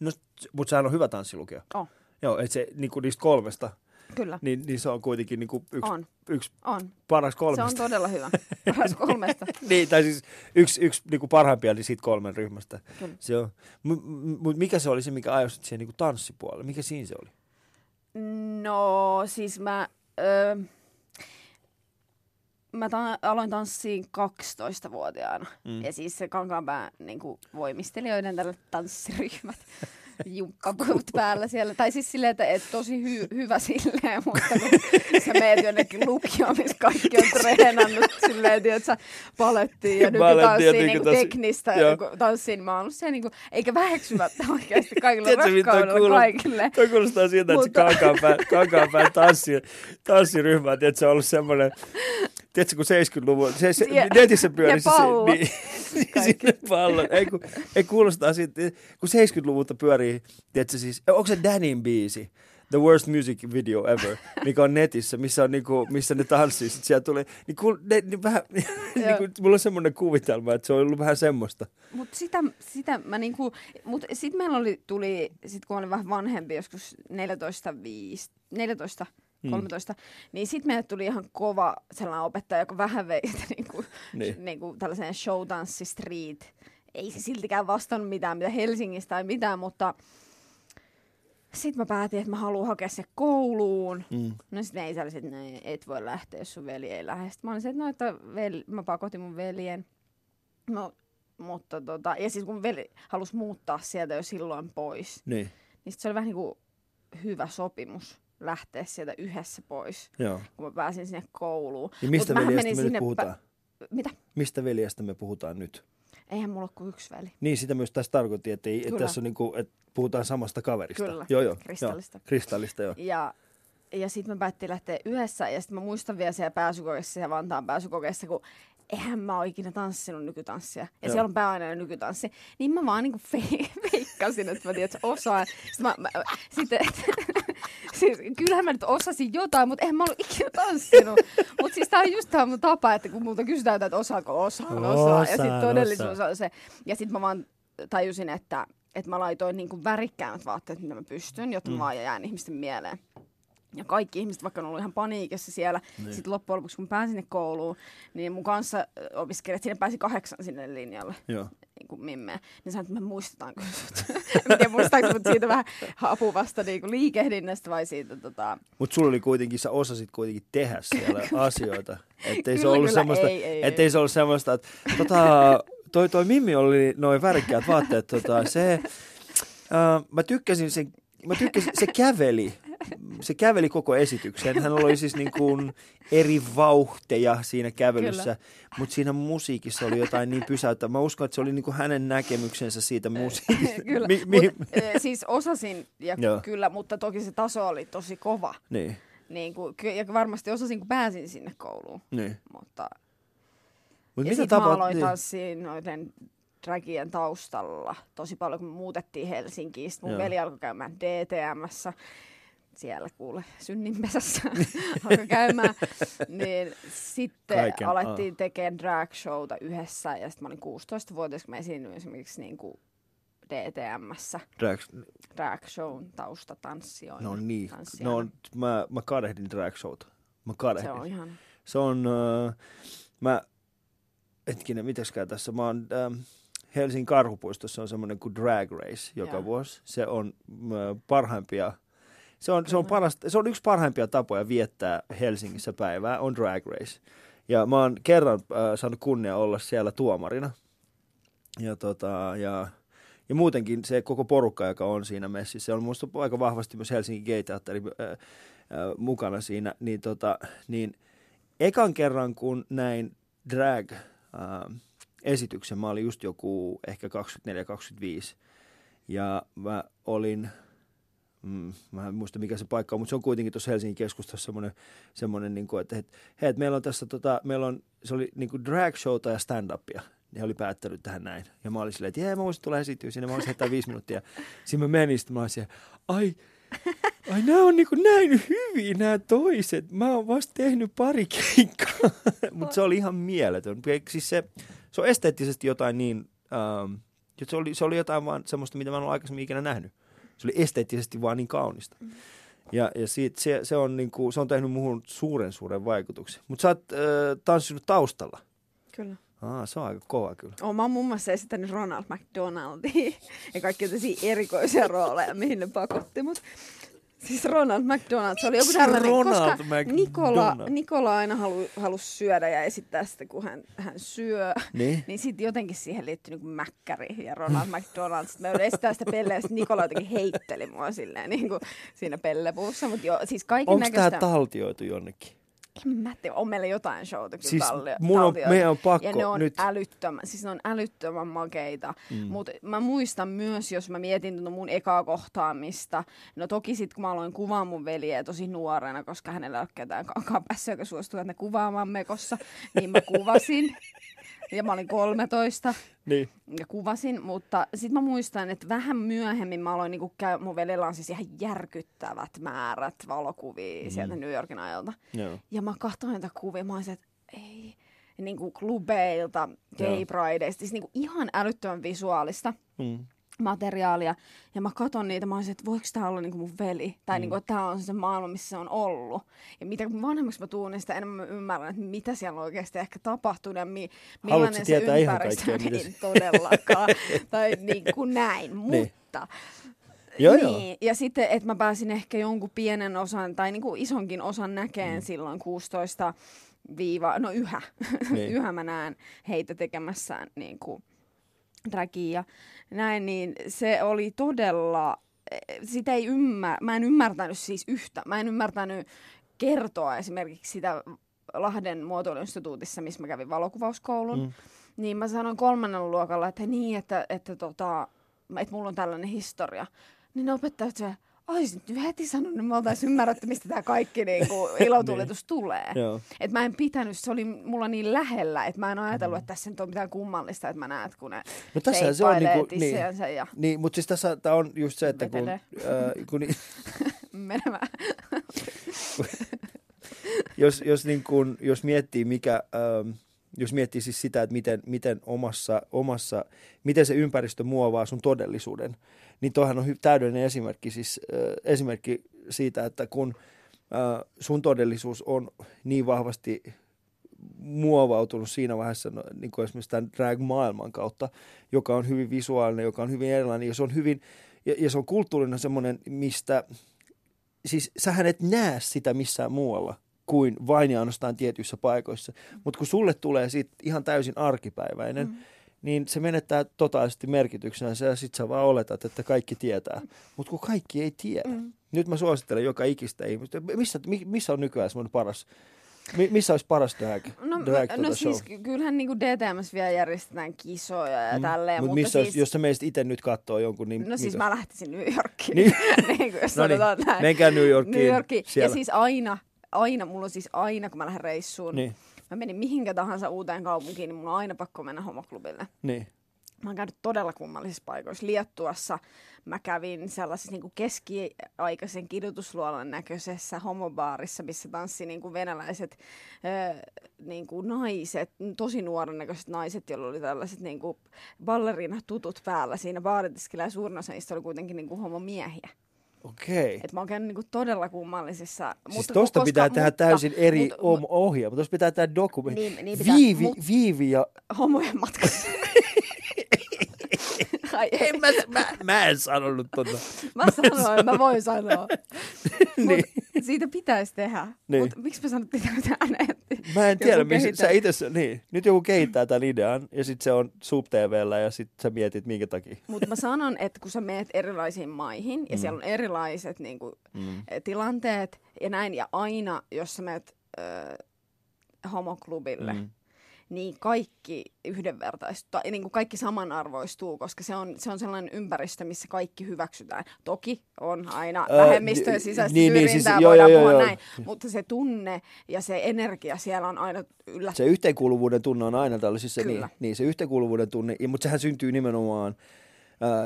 No, mutta sehän on hyvä tanssilukio. On. Joo, että se niinku niistä kolmesta, kyllä. Niin se on kuitenkin niinku yksi paras kolmesta. Se on todella hyvä, paras kolmesta. Niin, tai siis yksi niinku parhaimpia siitä kolmen ryhmästä. Se on. Mutta mikä se oli se, mikä ajoisit siihen niinku tanssipuolelle? Mikä siinä se oli? No, siis Mä aloin tanssiin 12-vuotiaana. Ja siis se Kankaanpään niin kuin voimistelijoiden tällaiset tanssiryhmät jumppapuvut päällä siellä. Tai siis silleen, että tosi hyvä silleen, mutta kun sä meet jonnekin lukioon, missä kaikki on treenannut silleen, tiedät sä, palettiin ja nykytanssiin, niin teknistä tanssiin. Mä oon ollut siellä, niin kuin, eikä väheksymättä oikeasti kaikilla rakkaudella kaikille. Toi kuulostaa siltä, että se Kankaanpään tanssiryhmä, tiedät sä, on ollut semmoinen... Tiedätkö, kun 70-luvun netissä pyörisi sinne pallon. Ei kuulostaa siitä, kun 70-luvulta pyörii, tiedätkö siis, onko se Danin biisi? The worst music video ever, mikä on netissä, missä on niinku, missä ne tanssii, sit siellä tulee, niin vähän, niinku, mulla on semmoinen kuvitelma, että se on ollut vähän semmoista. Mut sitä mä niinku, mut sit meillä tuli, kun olin vähän vanhempi, joskus 13, niin sitten meille tuli ihan kova sellainen opettaja, joka vähän vei niinku tällaiseen showtanssistriit. Ei se siltikään vastannut mitään, mitä Helsingistä tai mitään, mutta sitten mä päätin, että mä haluan hakea se kouluun. No sitten meidän isä oli, että et voi lähteä, jos sun veli ei lähde. Sitten mä olin se, että mä pakotin mun veljen. No, mutta ja siis kun veli halusi muuttaa sieltä jo silloin pois, niin sitten se oli vähän niin kuin hyvä sopimus lähteä sieltä yhdessä pois, kun mä pääsin sinne kouluun. Ja mistä veljestä me nyt puhutaan? Mitä? Mistä veljestä me puhutaan nyt? Eihän mulla ole kuin yksi veli. Niin, sitä myös tässä tarkoitti, että tässä on niin kuin, että puhutaan samasta kaverista. Kyllä, joo, Kristallista. Kristallista, joo. Ja sitten me päättiin lähteä yhdessä, ja sitten mä muistan vielä siellä pääsykokeessa, siellä Vantaan pääsykokeessa, kun eihän mä ole ikinä tanssinut nykytanssia. Ja siellä on pääaineena nykytanssi. Niin mä vaan niinku feikkasin, että mä tiedän, että osaan. Siis, kyllähän mä nyt osasin jotain, mutta eihän mä ollut ikinä tanssinut. Mutta siis tää on just tää mun tapa, että kun multa kysytään, että osaako, osaan. Ja sitten todellisuus on se. Ja sitten mä vaan tajusin, että mä laitoin niinku värikkäämät vaatteet, mitä mä pystyn, jotta mä vaan jään ihmisten mieleen. Ja kaikki ihmiset, vaikka on ollut ihan paniikissa siellä, sitten loppujen lopuksi kun pääsin sinne kouluun, niin mun kanssa opiskelijat, siinä pääsi 8 sinne linjalle. Joo. Niin kuin mimmeä. Niin sanoin, että me muistetaan kyllä sut. En muistaanko mut siitä vähän apuvasta niin liikehdinnästä vai siitä Mutta sulla oli kuitenkin, sä osasit kuitenkin tehdä siellä asioita. Ettei se ollut semmoista, että toi mimmi oli noin värikkäät vaatteet. Mä tykkäsin, se käveli. Se käveli koko esityksen. Hän oli siis niin kuin eri vauhteja siinä kävelyssä, mutta siinä musiikissa oli jotain niin pysäyttävää. Mä uskon, että se oli niin kuin hänen näkemyksensä siitä musiikista. Kyllä, siis osasin, kyllä, mutta toki se taso oli tosi kova. Niin. Ja varmasti osasin, kun pääsin sinne kouluun. Niin. Mutta ja sitten mä aloin tanssiin noiden dragien taustalla tosi paljon, kun me muutettiin Helsinkiin. Sitten mun veli alkoi käymään DTM:ssä. Siellä kuule synninpesässä alkoi käymään, niin sitten alettiin tekemään drag-showta yhdessä, ja sitten mä olin 16-vuotias, kun mä esiinnyin esimerkiksi niin kuin DTM:ssä drag-shown taustatanssijoina. No niin, mä kadehdin drag-showta. Se on ihana. Se on, mitäskään tässä, mä oon... Helsingin Karhupuistossa on semmoinen kuin Drag Race joka vuosi. Se on parhaimpia... Se on yksi parhaimpia tapoja viettää Helsingissä päivää, on Drag Race. Ja mä oon kerran saanut kunnia olla siellä tuomarina. Ja muutenkin se koko porukka, joka on siinä messissä, se on musta aika vahvasti myös Helsingin gay-teatterin mukana siinä. Niin ekan kerran, kun näin drag-esityksen, mä olin just joku ehkä 24-25, ja mä olin... mä en muista mikä se paikka on, mutta se on kuitenkin tuossa Helsingin keskustassa semmoinen, niin että hei, meillä on tässä, se oli niin kuin drag showta ja stand-upia. Ne oli päättänyt tähän näin. Ja mä olin silleen, että jee, mä voisin tulla esiintyä sinne, mä voisin heittää 5 minuuttia. Siinä mä menin, sitten mä olin siellä, ai nää on niin kuin näin hyvin nämä toiset. Mä oon vasta tehnyt pari keikkaa. Mutta se oli ihan mieletön. Siis se on esteettisesti jotain niin, se oli jotain vaan semmoista, mitä mä en ole aikaisemmin ikinä nähnyt. Se oli esteettisesti vaan niin kaunista. Ja siitä, se on tehnyt muuhun suuren vaikutuksen. Mutta sä oot tanssinut taustalla. Kyllä. Se on aika kova kyllä. Mä oon muun muassa esittänyt Ronald McDonaldia ja kaikkia tällaisia erikoisia rooleja, mihin ne pakotti. Mut siis Ronald McDonald, se oli joku tällainen, koska Nikola aina halusi syödä ja esittää sitä, kun hän syö. Niin sitten jotenkin siihen liittyi niin kuin mäkkäri ja Ronald McDonald. Sitten mä joudun esittämään sitä pelleä, ja sitten Nikola jotenkin heitteli mua silleen, niin kuin siinä pellepuussa. Mut jo, siis kaiken näköistä... Onko tämä taltioitu jonnekin? En mä tiedä, on meillä jotain showta kyllä siis meidän on pakko nyt. Ja ne on nyt. Ne on älyttömän makeita. Mutta mä muistan myös, jos mä mietin mun ekaa kohtaamista, no toki sit kun mä aloin kuvaa mun veljeä tosi nuorena, koska hänellä on ketään Kankaanpäässä, joka suostuu tänne kuvaamaan mekossa, niin mä kuvasin. Ja mä olin 13 niin. Ja kuvasin, mutta sit mä muistan, että vähän myöhemmin mä aloin niinku mun veljellä on siis ihan järkyttävät määrät valokuvia sieltä New Yorkin ajalta. Joo. Ja mä katsoin niitä kuvia, mä olisin, että ei, niinku klubeilta, gay prideista, siis niinku ihan älyttömän visuaalista materiaalia. Ja mä katson niitä, mä olisin, että voiko tää olla niinku mun veli? Tai niinku, että tää on se maailma, missä se on ollut. Ja mitä vanhemmaksi mä tuun, niin sitä enemmän mä ymmärrän, että mitä siellä oikeasti ehkä tapahtuu ja millainen se ympäristö on. Niin todellakaan. Tai niinku näin, mutta... Joo. Niin. Ja sitten, että mä pääsin ehkä jonkun pienen osan, tai niinku isonkin osan näkeen silloin 16 no yhä. Niin. Yhä mä näen heitä tekemässään niinku... dragia. Näin, niin se oli todella, mä en ymmärtänyt siis yhtä, mä en ymmärtänyt kertoa esimerkiksi sitä Lahden muotoiluinstituutissa, missä mä kävin valokuvauskoulun, niin mä sanoin 3. luokalla, että niin, että mulla on tällainen historia. Niin ne opettajat se, olisin nyt heti sanonut, niin me oltaisiin ymmärretty, mistä tämä kaikki niinku ilotuletus tulee. Että mä en pitänyt, se oli mulla niin lähellä, että mä en ajatellut, että tässä nyt on mitään kummallista, että mä näet, kun ne seippailee niinku, tissiänsä. Niin, mutta siis tässä tämä on just se, että menemään. Jos miettii mikä... Jos miettii siis sitä, että miten miten se ympäristö muovaa sun todellisuuden, niin toihan on täydellinen esimerkki, siis, esimerkki siitä, että kun sun todellisuus on niin vahvasti muovautunut siinä vaiheessa, niin kuin esimerkiksi tämän drag-maailman kautta, joka on hyvin visuaalinen, joka on hyvin erilainen, ja se on, se on kulttuurina semmoinen, mistä, siis sähän et näe sitä missään muualla kuin vain ja ainoastaan tietyissä paikoissa. Mutta kun sulle tulee siitä ihan täysin arkipäiväinen, niin se menettää totaalisesti merkityksensä ja sit sä vaan oletat, että kaikki tietää. Mutta kun kaikki ei tiedä. Nyt mä suosittelen joka ikistä ihmistä. Missä on nykyään semmoinen paras? Missä olisi paras drag show? Siis kyllähän niin kuin DTM:ssä vielä järjestetään kisoja ja tälleen. Mutta siis, jos sä meisit itse nyt kattoo jonkun, niin... Siis mä lähtisin New Yorkiin. Menkää New Yorkiin. New Yorkiin. Ja siis aina, mulla on siis aina, kun mä lähden reissuun, niin. Mä menin mihinkä tahansa uuteen kaupunkiin, niin mulla on aina pakko mennä homoklubille. Niin. Mä oon käynyt todella kummallisissa paikoissa. Liettuassa mä kävin sellaisessa niin kuin keskiaikaisen kidutusluolan näköisessä homobaarissa, missä tanssi niin kuin venäläiset niin kuin naiset, tosi nuoren näköiset naiset, joilla oli tällaiset niin kuin ballerinatutut päällä siinä baaritiskillä, ja suurin osa niistä oli kuitenkin niin kuin homomiehiä. Okei. Että mä oon käynyt niinku todella kummallisissa. Siis mutta, tosta pitää tehdä täysin eri ohjelma, mutta tosta pitää tehdä dokumentti. Niin pitää, Viivi ja... Homojen matkassa. Mä en sanonut tota. Mä voin sanoa. Niin. Siitä pitäisi tehdä. Niin. Mutta miksi mä sanottiin tämän ääneen? Mä en tiedä, sä itse, niin. Nyt joku kehittää tämän idean ja sitten se on SubTV:llä ja sitten sä mietit minkä takia. Mutta mä sanon, että kun sä meet erilaisiin maihin ja siellä on erilaiset niin kuin, tilanteet ja näin. Ja aina, jos sä meet homoklubille, niin kaikki yhdenvertaistuu, niin kuin kaikki samanarvoistuu, koska se on sellainen ympäristö, missä kaikki hyväksytään. Toki on aina vähemmistöjen sisäistä syrjintää, voidaan puhua näin, mutta se tunne ja se energia siellä on aina yllättävä. Se yhteenkuuluvuuden tunne on aina tällaisissa, se yhteenkuuluvuuden tunne, mutta sehän syntyy nimenomaan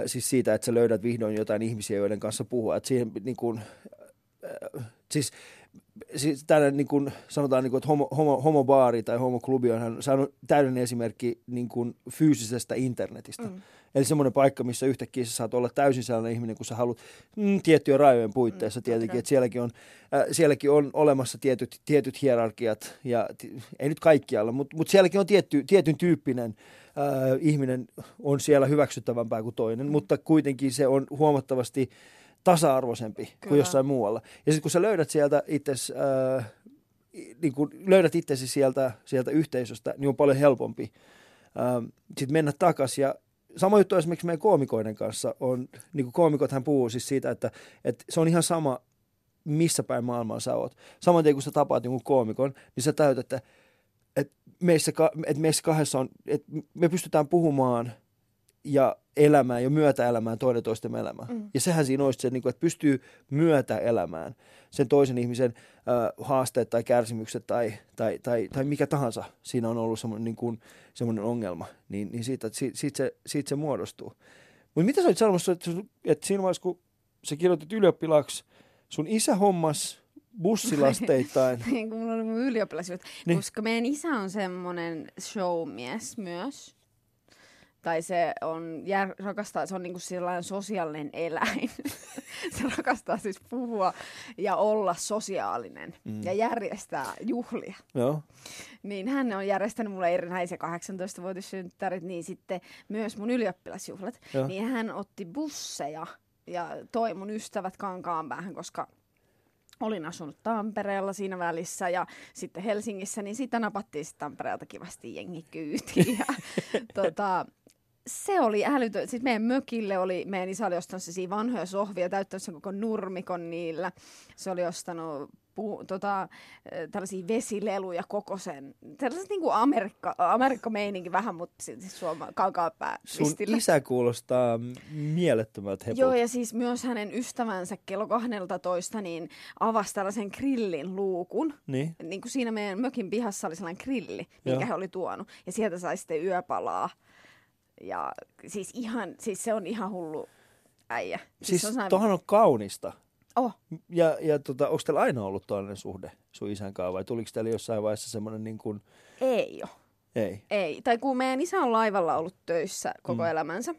siis siitä, että sä löydät vihdoin jotain ihmisiä, joiden kanssa puhua. Että siihen niin kuin, siis täällä niin kuin sanotaan, niin kuin, että homobaari tai homoklubi on saanut täydellinen esimerkki niin kuin fyysisestä internetistä. Eli semmoinen paikka, missä yhtäkkiä sä saat olla täysin sellainen ihminen, kun sä haluat tiettyjen rajojen puitteissa tietenkin. Okay. Että sielläkin on olemassa tietyt hierarkiat, ja ei nyt kaikkialla, mutta sielläkin on tietyn tyyppinen ihminen on siellä hyväksyttävämpää kuin toinen, mutta kuitenkin se on huomattavasti tasa-arvoisempi kuin jossain muualla. Ja sitten kun sä löydät sieltä itsesi, niin kun löydät itsesi sieltä yhteisöstä, niin on paljon helpompi sitten mennä takaisin. Ja sama juttu esimerkiksi meidän koomikoiden kanssa on, niin kuin koomikothan puhuu siis siitä, että se on ihan sama, missä päin maailmaa sä oot. Samoin kun sä tapaat jonkun koomikon, niin sä täytät, että meissä kahdessa on, että me pystytään puhumaan ja elämään ja myötäelämään toinen toisten elämään. Ja sehän siinä olisi se, että pystyy myötäelämään sen toisen ihmisen haasteet tai kärsimykset tai mikä tahansa. Siinä on ollut semmoinen ongelma, niin siitä se muodostuu. Mutta mitä sä olit sanomassa, että siinä vaiheessa, kun sä kirjoitit ylioppilaaksi, sun isä hommas bussilasteittain. Niin kuin mulla oli mun ylioppilasjuttu, koska meidän isä on semmoinen showmies myös. Tai se on rakastaa, se on niinku sellainen sosiaalinen eläin. Se rakastaa siis puhua ja olla sosiaalinen ja järjestää juhlia. Joo. Niin hän on järjestänyt mulle erinäisiä 18-vuotissynttärit, niin sitten myös mun ylioppilasjuhlat. Joo. Niin hän otti busseja ja toi mun ystävät Kankaanpäähän, koska olin asunut Tampereella siinä välissä ja sitten Helsingissä, niin sitä napattiin sitten Tampereelta kivasti jengi kyytiin. Se oli älytön. Sitten meidän mökille oli, meidän isä oli ostanut sellaisia vanhoja sohvia, täyttänyt sen koko nurmikon niillä. Se oli ostanut tällaisia vesileluja koko sen. Tällaiset niin kuin Amerikka-meininki vähän, mutta Kankaanpää pistillä. Sun isä kuulostaa mielettömältä hepolta. Joo, ja siis myös hänen ystävänsä kello 12 niin avasi tällaisen grillin luukun. Niin kuin siinä meidän mökin pihassa oli sellainen grilli, mikä he oli tuonut. Ja sieltä sai sitten yöpalaa. Ja siis ihan, se on ihan hullu äijä. Siis tuohan on kaunista. Oh. Ja onko teillä aina ollut toinen suhde sun isän kanssa vai tuliko teillä jossain vaiheessa semmoinen niin kuin... Ei ole. Ei. Tai kun meidän isä on laivalla ollut töissä koko elämänsä.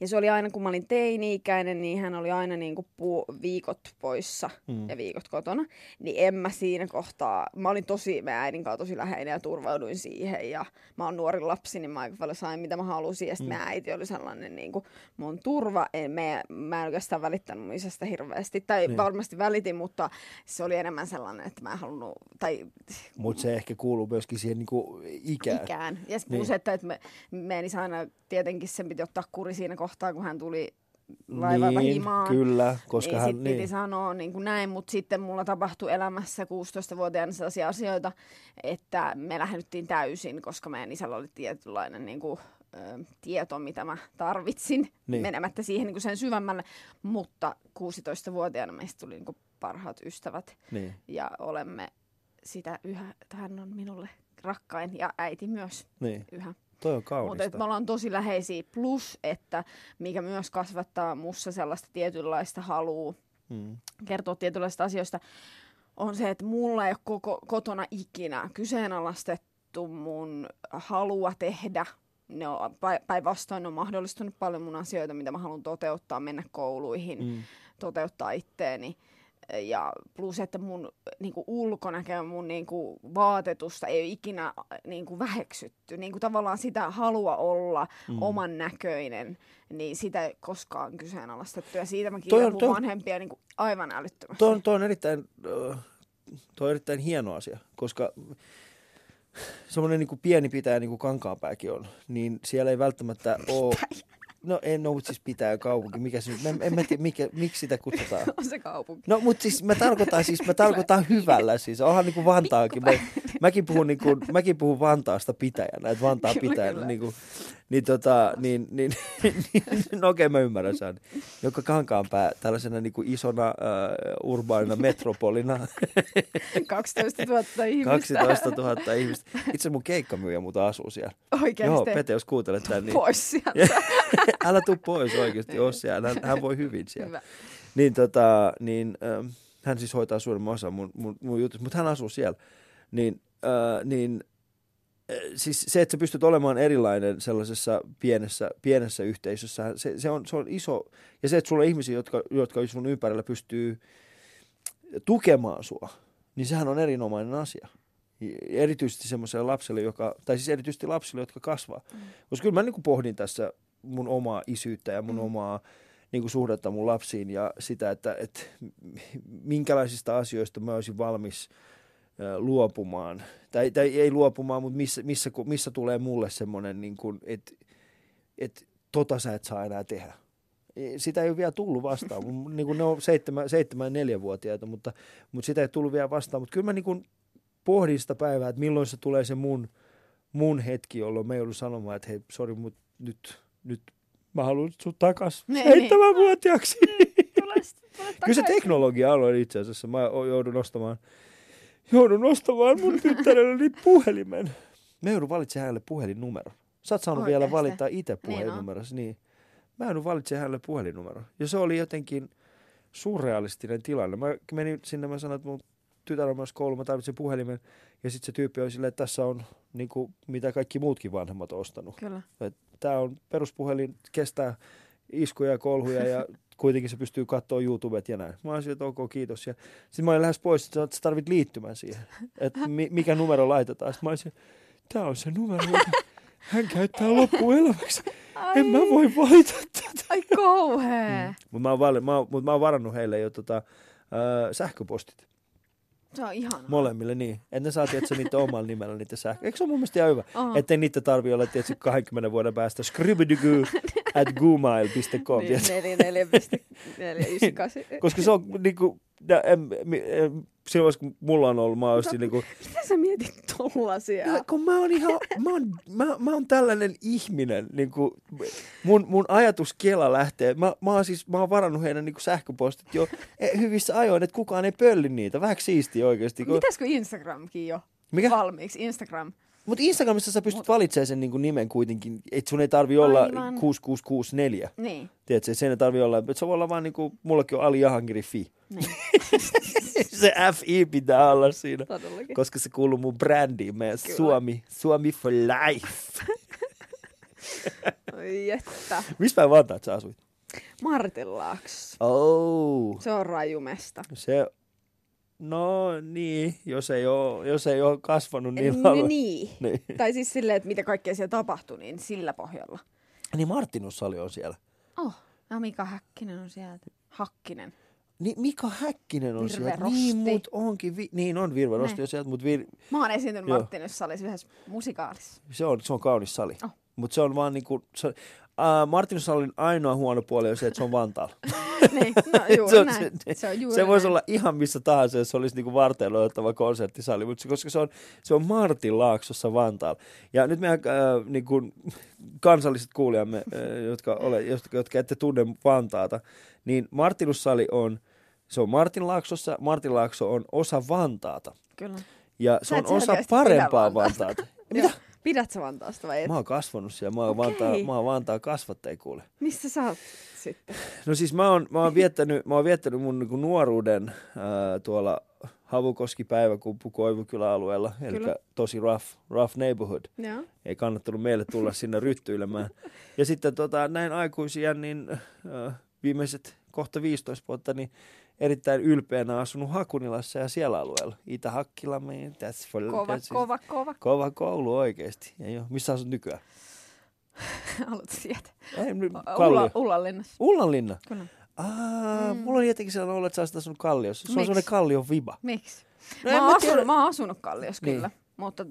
Ja se oli aina, kun mä olin teini-ikäinen, niin hän oli aina niin kuin viikot poissa ja viikot kotona. Niin en mä siinä kohtaa, mä olin meidän äidin kanssa tosi läheinen ja turvauduin siihen. Ja mä oon nuori lapsi, niin mä aika paljon sain, mitä mä halusin. Ja sitten meidän äiti oli sellainen niin kuin mun turva. Mä en oikeastaan välittänyt mun isästä hirveästi. Tai varmasti välitin, mutta se oli enemmän sellainen, että mä en halunnut... Tai... Mutta se ehkä kuuluu myöskin siihen niin kuin ikään. Ja sitten se, että meidän isä aina tietenkin sen piti ottaa kuri siinä kohtaa, kun hän tuli laivalta himaan. Kyllä, koska niin hän... Sitten piti sanoa niin kuin näin, mutta sitten mulla tapahtui elämässä 16-vuotiaana sellaisia asioita, että me lähdettiin täysin, koska meidän isällä oli tietynlainen niin kuin, tieto, mitä mä tarvitsin, menemättä siihen niin kuin sen syvemmälle. Mutta 16-vuotiaana meistä tuli niin kuin parhaat ystävät ja olemme sitä yhä. Hän on minulle rakkain ja äiti myös yhä. Toi on kaunista. Mutta me ollaan tosi läheisiä, plus että mikä myös kasvattaa mussa sellaista tietynlaista halua kertoa tietynlaisista asioista, on se, että mulla ei ole kotona ikinä kyseenalaistettu mun halua tehdä. Ne on päinvastoin on mahdollistunut paljon mun asioita, mitä mä haluan toteuttaa, mennä kouluihin, toteuttaa itteeni. Ja plus, että mun niinku, ulkonäkö, mun niinku, vaatetusta ei ole ikinä niinku, väheksytty. Niinku, tavallaan sitä halua olla oman näköinen, niin sitä ei koskaan kyseenalaistettu. Ja siitä mä kiitän mun vanhempia niinku, aivan älyttömästi. Toi on erittäin hieno asia, koska semmoinen niinku, pieni pitäjä, niin kuin Kankaanpääkin on, niin siellä ei välttämättä ole... No en ole siis pitää kaupunki. Mikä se nyt? En mä tiedä, miksi sitä kutsutaan. On se kaupunki. No mutta siis mä tarkoitan hyvällä siis. Onhan niinku Vantaakin. Mäkin puhun Vantaasta pitäjänä, että Vantaa pitäjänä niinku. Niin no okei, mä ymmärrän sen. Joka Kankaanpää tällaisena niinku isona urbaanina metropolina. 12 000 ihmistä. Itse mun keikkamyyjä muuta asuu siellä. Oikeesti? Joo, Pete, jos kuuntelet tämän, niin... Pois sieltä. Älä tuu pois oikeasti, ole siellä. Hän voi hyvin siellä. Hyvä. Niin, hän siis hoitaa suurimman osan mun jutusta, mutta hän asuu siellä. Siis se, että sä pystyt olemaan erilainen sellaisessa pienessä yhteisössä, se on iso. Ja se, että sulla on ihmisiä, jotka sun ympärillä pystyy tukemaan sua, niin sehän on erinomainen asia. Erityisesti semmoiselle lapselle, jotka kasvaa. Koska kyllä mä niin kuin pohdin tässä mun omaa isyyttä ja mun omaa niin kuin suhdetta mun lapsiin ja sitä, että minkälaisista asioista mä olisin valmis luopumaan. Tai ei luopumaan, mutta missä tulee mulle semmoinen, niin kuin, että tota sä et saa enää tehdä. Sitä ei ole vielä tullut vastaan. Niin kuin ne on 7- ja 4-vuotiaita, mutta sitä ei tullut vielä vastaan. Mutta kyllä mä niin kuin pohdin sitä päivää, että milloin se tulee se mun hetki, jolloin mä joudun sanomaan, että hei, sori, mutta nyt mä haluan sut takas 7-vuotiaaksi. Tule kyllä se teknologia on itse asiassa. Mä joudun ostamaan mun tyttärelleni puhelimen. Mä joudun valitsemaan hänelle puhelinnumeron. Sä oot saanut oikeasti vielä valita itse puhelinnumerosi. Niin. Mä joudun valitsemaan hänelle puhelinnumeron. Ja se oli jotenkin surrealistinen tilanne. Mä menin sinne, mä sanoin, että mun tytär on myös koulu, mä tarvitsen puhelimen. Ja sitten se tyyppi oli silleen, että tässä on niin kuin, mitä kaikki muutkin vanhemmat on ostanut. Kyllä. Tämä on peruspuhelin, kestää iskuja ja kolhuja ja kuitenkin se pystyy katsoa YouTubet ja näin. Mä olisin, että ok, kiitos. Ja sitten mä olin lähes pois, että sä tarvit liittymään siihen, että mikä numero laitetaan. Sitten mä olisin, tää on se numero, hän käyttää loppuelämäksi. En mä voi valita tätä. Ai kauhea. Mutta mä oon varannut heille jo sähköpostit. Se on ihanaa. Molemmille, niin. Että ne saa tietysti niitä omalla nimellä niitä sähköä. Eikö se ole mun mielestä ihan hyvä? Uh-huh. Ettei niitä tarvitse olla tietysti 20 vuoden päästä scribidygy@goomail.com. 44.418. Koska se on niinku... Silloin vaiheessa, kun mulla on ollut, mä oon niin kuin... Mitä sä mietit tollasia? No, kun mä oon ihan... mä oon tällainen ihminen, niin kuin... Mun ajatuskela lähtee... Mä oon varannut heidän niin kuin sähköpostit jo hyvissä ajoin, että kukaan ei pölli niitä. Vähän siistiä oikeasti. Kun... Mitäskö Instagramkin jo? Mikä? Valmiiksi, Instagram. Mutta Instagramissa sä pystyt valitsemaan sen niin kuin nimen kuitenkin, että sun ei tarvi olla 6664. Niin. Tiedätkö, sen ei tarvi olla... Se voi olla vaan niin kuin... Mullakin on Ali Jahangiri Fi. Niin. Se FI pitää olla siinä, todellakin, koska se kuuluu mun brändiin, meidän Suomi for life. Oi jättä. Missä päin Vantaat sä asuit? Martinlaakso. Oh. Se on rajumesta. Se, no niin, jos ei ole kasvanut niin paljon. Niin. Tai siis silleen, että mitä kaikkea siellä tapahtui, niin sillä pohjalla. Niin Martinussali on siellä. Oh, no Mika Häkkinen on sieltä. Hakkinen. Niin Mika Häkkinen on sieltä. Niin, mut onkin. Niin on Virve Rosti jo sieltä, mut Mä oon esiintynyt Martinussalissa yhdessä musikaalissa. Se on kaunis sali. Oh. Mut se on vaan niinku... Martinussalin ainoa huono puoli on se, että se on Vantaalla. Niin, no juuri näin. Se voisi olla ihan missä tahansa, jos se olisi niinku varten otettava konserttisali, mutta koska se on Martinlaaksossa Vantaalla. Ja nyt meidän niinku, kansalliset kuulijamme, jotka ette tunne Vantaata, niin Martinussali on Martinlaaksossa. Martinlaakso on osa Vantaata. Kyllä. Ja se on osa parempaa Vantaata. Mitä? Pidät sä Vantaasta vai et? Mä oon kasvanut siellä. Mä oon Vantaa kasvattaja, kuule. Missä sä oot sitten? No siis mä oon viettänyt mun niinku nuoruuden tuolla Havukoski päiväkumpu Koivukylä-alueella. Eli tosi rough neighborhood. Ja. Ei kannattanut meille tulla sinne ryttyilemään. Ja sitten näin aikuisia, niin viimeiset kohta 15 vuotta, niin erittäin ylpeänä asunut Hakunilassa ja siellä alueella. Itä-Hakkilampi, that's for... Kova. Kova koulu oikeasti. Ja jo, missä asut nykyään? Aloitan sieltä. Ullanlinnassa. Ullanlinna? Kyllä. Mulla on jotenkin sellainen olla, että sä olisit asunut Kalliossa. Se on sellainen Kallion viba. Miksi? No, mä oon asunut Kalliossa kyllä, niin. Mutta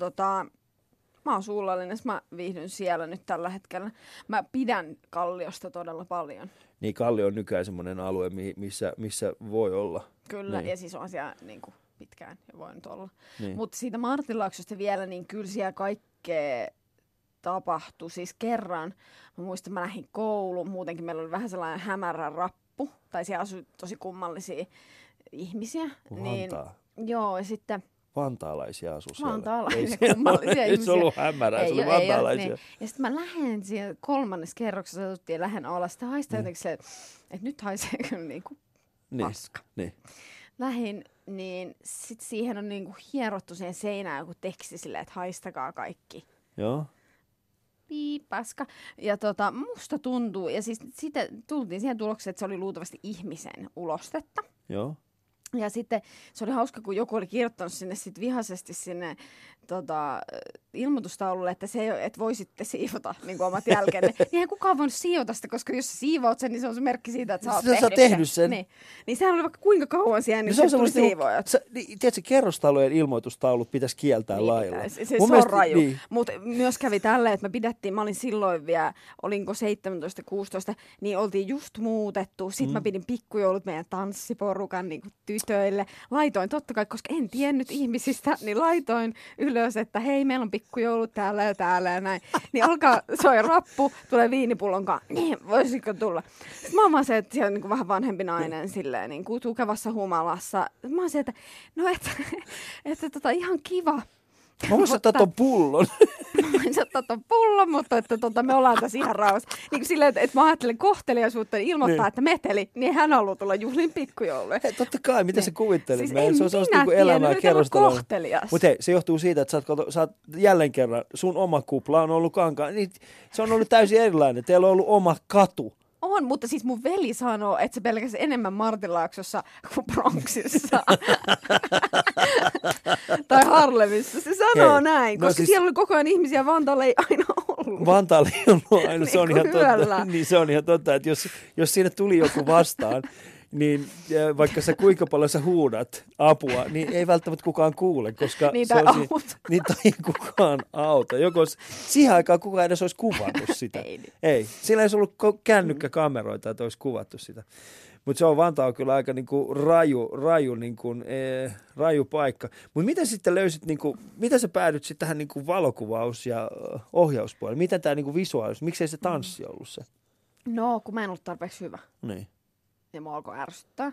mä oon Ullanlinnassa, mä viihdyn siellä nyt tällä hetkellä. Mä pidän Kalliosta todella paljon. Niin, Kallio on nykyään semmoinen alue, missä voi olla. Kyllä, niin. Ja siis on siellä niin kuin pitkään ja voi nyt olla. Niin. Mutta siitä Martinlaaksosta vielä, niin kyllä siellä kaikkea tapahtui. Siis kerran, mä muistan, mä lähdin kouluun. Muutenkin meillä oli vähän sellainen hämärä rappu. Tai siellä asui tosi kummallisia ihmisiä. Vantaa. Niin, joo, ja sitten... Vantaalaisia asui siellä. Vantaalaisia, kummallisia ihmisiä. Ei se ollut hämärää, se oli vantaalaisia. Niin. Ja sitten mä lähden siellä kolmannessa kerroksessa, asuttiin lähden alas. Sitä haistaa jotenkin se, että nyt haisee kyllä niinku paska. Niin. Lähin, niin sitten siihen on niinku hierottu siihen seinään joku teksti silleen, että haistakaa kaikki. Joo. Paska. Ja musta tuntuu, ja siis siitä tultiin siihen tulokseen, että se oli luultavasti ihmisen ulostetta. Joo. Ja sitten se oli hauska, kun joku oli kirjoittanut sinne sit vihaisesti sinne ilmoitustaululle, että, että voisitte siivota niin kuin omat jälkenne. Niinhän kukaan voinut siivota sitä, koska jos siivoat sen, niin se on se merkki siitä, että sä oot tehnyt sen. Niin sehän oli vaikka kuinka kauan siellä, niin se tuli siivoajat. Tiedätkö, kerrostalojen ilmoitustaulut pitäisi kieltää niin, lailla. Se on mielestä, raju. Niin. Mutta myös kävi tälleen, että me pidettiin, mä olin silloin vielä, olinko 17-16, niin oltiin just muutettu. Sitten mä pidin pikkujoulut meidän tanssiporukan niin kuin tytöille. Laitoin totta kai, koska en tiennyt ihmisistä, niin laitoin ylös, että hei, meillä on pikkujoulut täällä ja näin. Niin alkaa, soi rappu, tulee viinipullon kanssa. Niin, voisiko tulla? Sitten mä oon vaan se, että siellä on niin vähän vanhempi nainen silleen, niin kuin tukevassa humalassa. Mä oon se, että no, että ihan kiva. Mä voisin ottaa ton pullon. Mutta että me ollaan tässä ihan rauhassa. Niin kuin silleen, että mä ajattelen kohteliaisuutta, niin ilmoittaa, että meteli, niin hän haluaa tulla juhliin pikkujouluun. Totta kai, mitä sä kuvittelit? Siis kohtelias. Mutta se johtuu siitä, että sä oot jälleen kerran, sun oma kupla on ollut Kankaan. Niin, se on ollut täysin erilainen, teillä on ollut oma katu. On, mutta siis mun veli sanoo, että se pelkäsi enemmän Martinlaaksossa kuin Bronxissa. Tai Harlemissa. Se sanoo näin, koska siellä oli koko ajan ihmisiä, Vantaalla ei aina ollut. Vantaalla ei ollut aina, se on ihan totta. Niin, se on ihan totta, että jos siinä tuli joku vastaan, niin vaikka sä kuinka paljon sä huudat apua, niin ei välttämättä kukaan kuule, koska niitä se olisi, niitä ei kukaan auta. Siihen aikaan kukaan edes olisi kuvattu sitä. Ei. Sillä ei olisi ollut kännykkäkameroita, että olisi kuvattu sitä. Mutta se on Vantaa kyllä aika niinku raju paikka. Mutta miten sitten löysit, niinku, mitä sä päädyt sitten tähän niinku valokuvaus- ja ohjauspuolelle? Miten tämä niinku visuaalisuus, miksei se tanssi ollut se? No, kun mä en ollut tarpeeksi hyvä. Niin. Ja mua alkoi ärsyttää.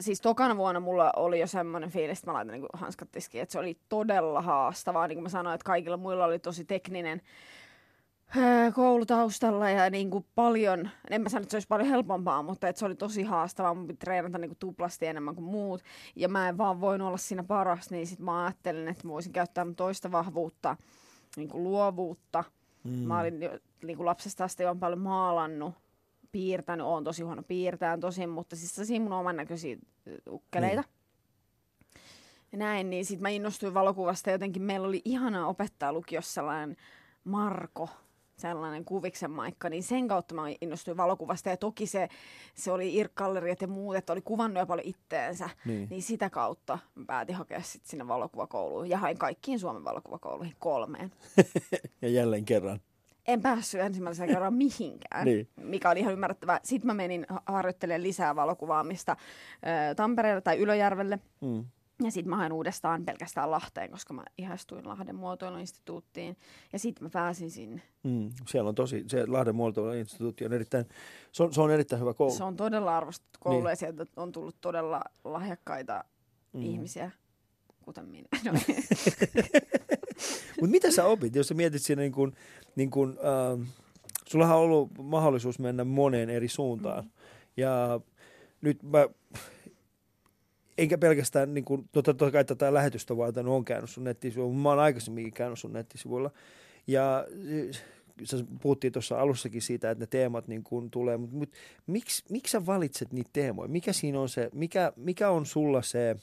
Siis tokana vuonna mulla oli jo semmoinen fiilis, että mä laitan niin kuin hanskat tiskiin, että se oli todella haastavaa. Niin kuin mä sanoin, että kaikilla muilla oli tosi tekninen koulutaustalla ja niin kuin paljon, en mä sano, että se olisi paljon helpompaa, mutta että se oli tosi haastavaa. Mun piti treenata niin kuin tuplasti enemmän kuin muut. Ja mä en vaan voinut olla siinä paras, niin sit mä ajattelin, että mä voisin käyttää mun toista vahvuutta, niin kuin luovuutta. Mä olin niin kuin lapsesta asti jo paljon maalannut. Piirtänyt, oon tosi huono piirtäjän tosin, mutta siis siinä mun oman näköisiä ukkeleita. Ja näin, niin sit mä innostuin valokuvasta jotenkin. Meillä oli ihanaa opettaa lukiossa sellainen Marko, sellainen kuviksen maikka, niin sen kautta mä innostuin valokuvasta. Ja toki se oli IRC-Galleriat ja muut, että oli kuvannut jo paljon itteensä. Niin sitä kautta mä päätin hakea sit sinne valokuvakouluun. Ja hain kaikkiin Suomen valokuvakouluihin 3. Ja jälleen kerran. En päässyt ensimmäisen kerran mihinkään, mikä oli ihan ymmärrettävää. Sitten mä menin harjoittelemaan lisää valokuvaamista Tampereelle tai Ylöjärvelle. Ja sitten mä hain uudestaan pelkästään Lahteen, koska mä ihastuin Lahden muotoiluinstituuttiin. Ja sitten mä pääsin sinne. Siellä on se Lahden muotoiluinstituutti on erittäin, se on erittäin hyvä koulu. Se on todella arvostettu koulu ja sieltä on tullut todella lahjakkaita ihmisiä, kuten minä. No. Mutta mitä sä opit, jos sä mietit siinä sullahan on ollut mahdollisuus mennä moneen eri suuntaan. Ja nyt enkä pelkästään, niin kun, totta kai tätä lähetystä varten on käynyt sun nettisivuilla, mä oon aikaisemminkin käynyt sun nettisivuilla. Ja puhuttiin tuossa alussakin siitä, että ne teemat niin kuin tulee, mutta miksi sä valitset niitä teemoja? Mikä siinä on se, mikä on sulla se,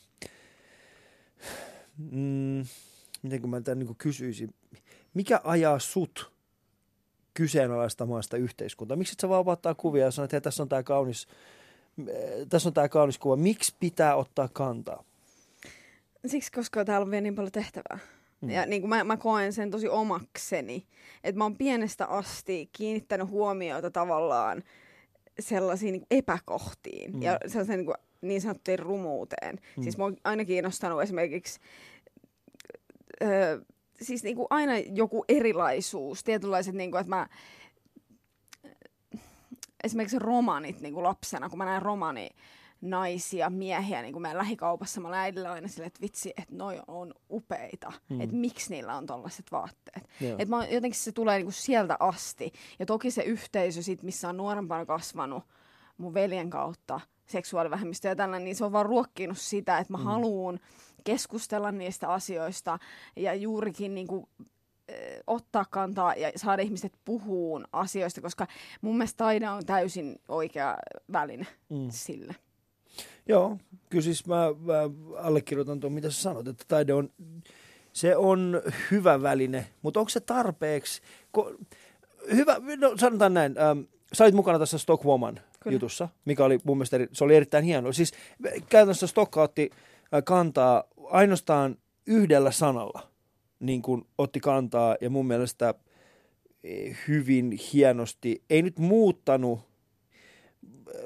miten kun mä tämän niin kuin kysyisin, mikä ajaa sut kyseenalaistamaan sitä yhteiskuntaa? Miksi et sä vaan ottaa kuvia ja sanoo, että hei, tässä on tää kaunis kuva. Miksi pitää ottaa kantaa? Siksi, koska täällä on vielä niin paljon tehtävää. Ja niin kuin mä koen sen tosi omakseni, että mä oon pienestä asti kiinnittänyt huomiota tavallaan sellaisiin niin kuin epäkohtiin ja sellaiseen niin sanottuun rumuuteen. Siis mä oon aina kiinnostanut esimerkiksi, siis niin kuin aina joku erilaisuus, tietynlaiset, niin kuin, että mä esimerkiksi romanit niin kuin lapsena, kun mä näen romani naisia, miehiä, niin kuin meidän lähikaupassa. Mä olen äidillä aina silleen, että vitsi, että noi on upeita. Että miksi niillä on tollaiset vaatteet. Että jotenkin se tulee niin kuin sieltä asti. Ja toki se yhteisö, sit, missä on nuorempana kasvanut mun veljen kautta, seksuaalivähemmistö ja tällainen, niin se on vaan ruokkinut sitä, että mä haluun keskustella niistä asioista ja juurikin niin kuin ottaa kantaa ja saada ihmiset puhuun asioista, koska mun mielestä taide on täysin oikea väline sille. Joo, kyllä siis mä allekirjoitan tuon, mitä sä sanot, että taide on, se on hyvä väline, mutta onko se tarpeeksi? Hyvä, no sanotaan näin, sä olit mukana tässä Stockwoman jutussa, mikä oli mun mielestä, se oli erittäin hieno. Siis käytännössä Stokka otti kantaa ainoastaan yhdellä sanalla, niin kuin otti kantaa ja mun mielestä hyvin hienosti, ei nyt muuttanut,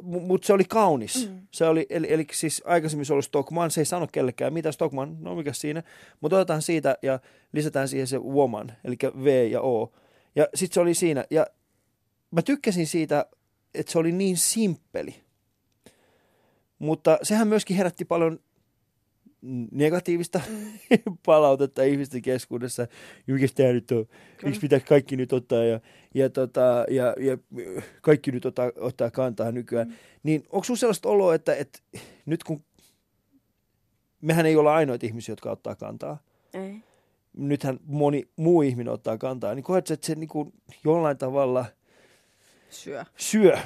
mutta se oli kaunis. Se oli, eli siis aikaisemmin se oli Stockmann, se ei sano kellekään, mitä Stockmann, no mikä siinä. Mutta otetaan siitä ja lisätään siihen se woman, eli V ja O. Ja sitten se oli siinä. Ja mä tykkäsin siitä, että se oli niin simppeli. Mutta sehän myöskin herätti paljon negatiivista palautetta ihmisten keskuudessa. Mikäs tämä nyt on? Miksi pitäisi kaikki nyt ottaa ja kaikki nyt ottaa kantaa nykyään? Niin onko sinulla sellaista oloa, että nyt kun mehän ei olla ainoita ihmisiä, jotka ottaa kantaa. Ei. Nythän moni muu ihminen ottaa kantaa. Niin koetko, että se niin kuin jollain tavalla syö?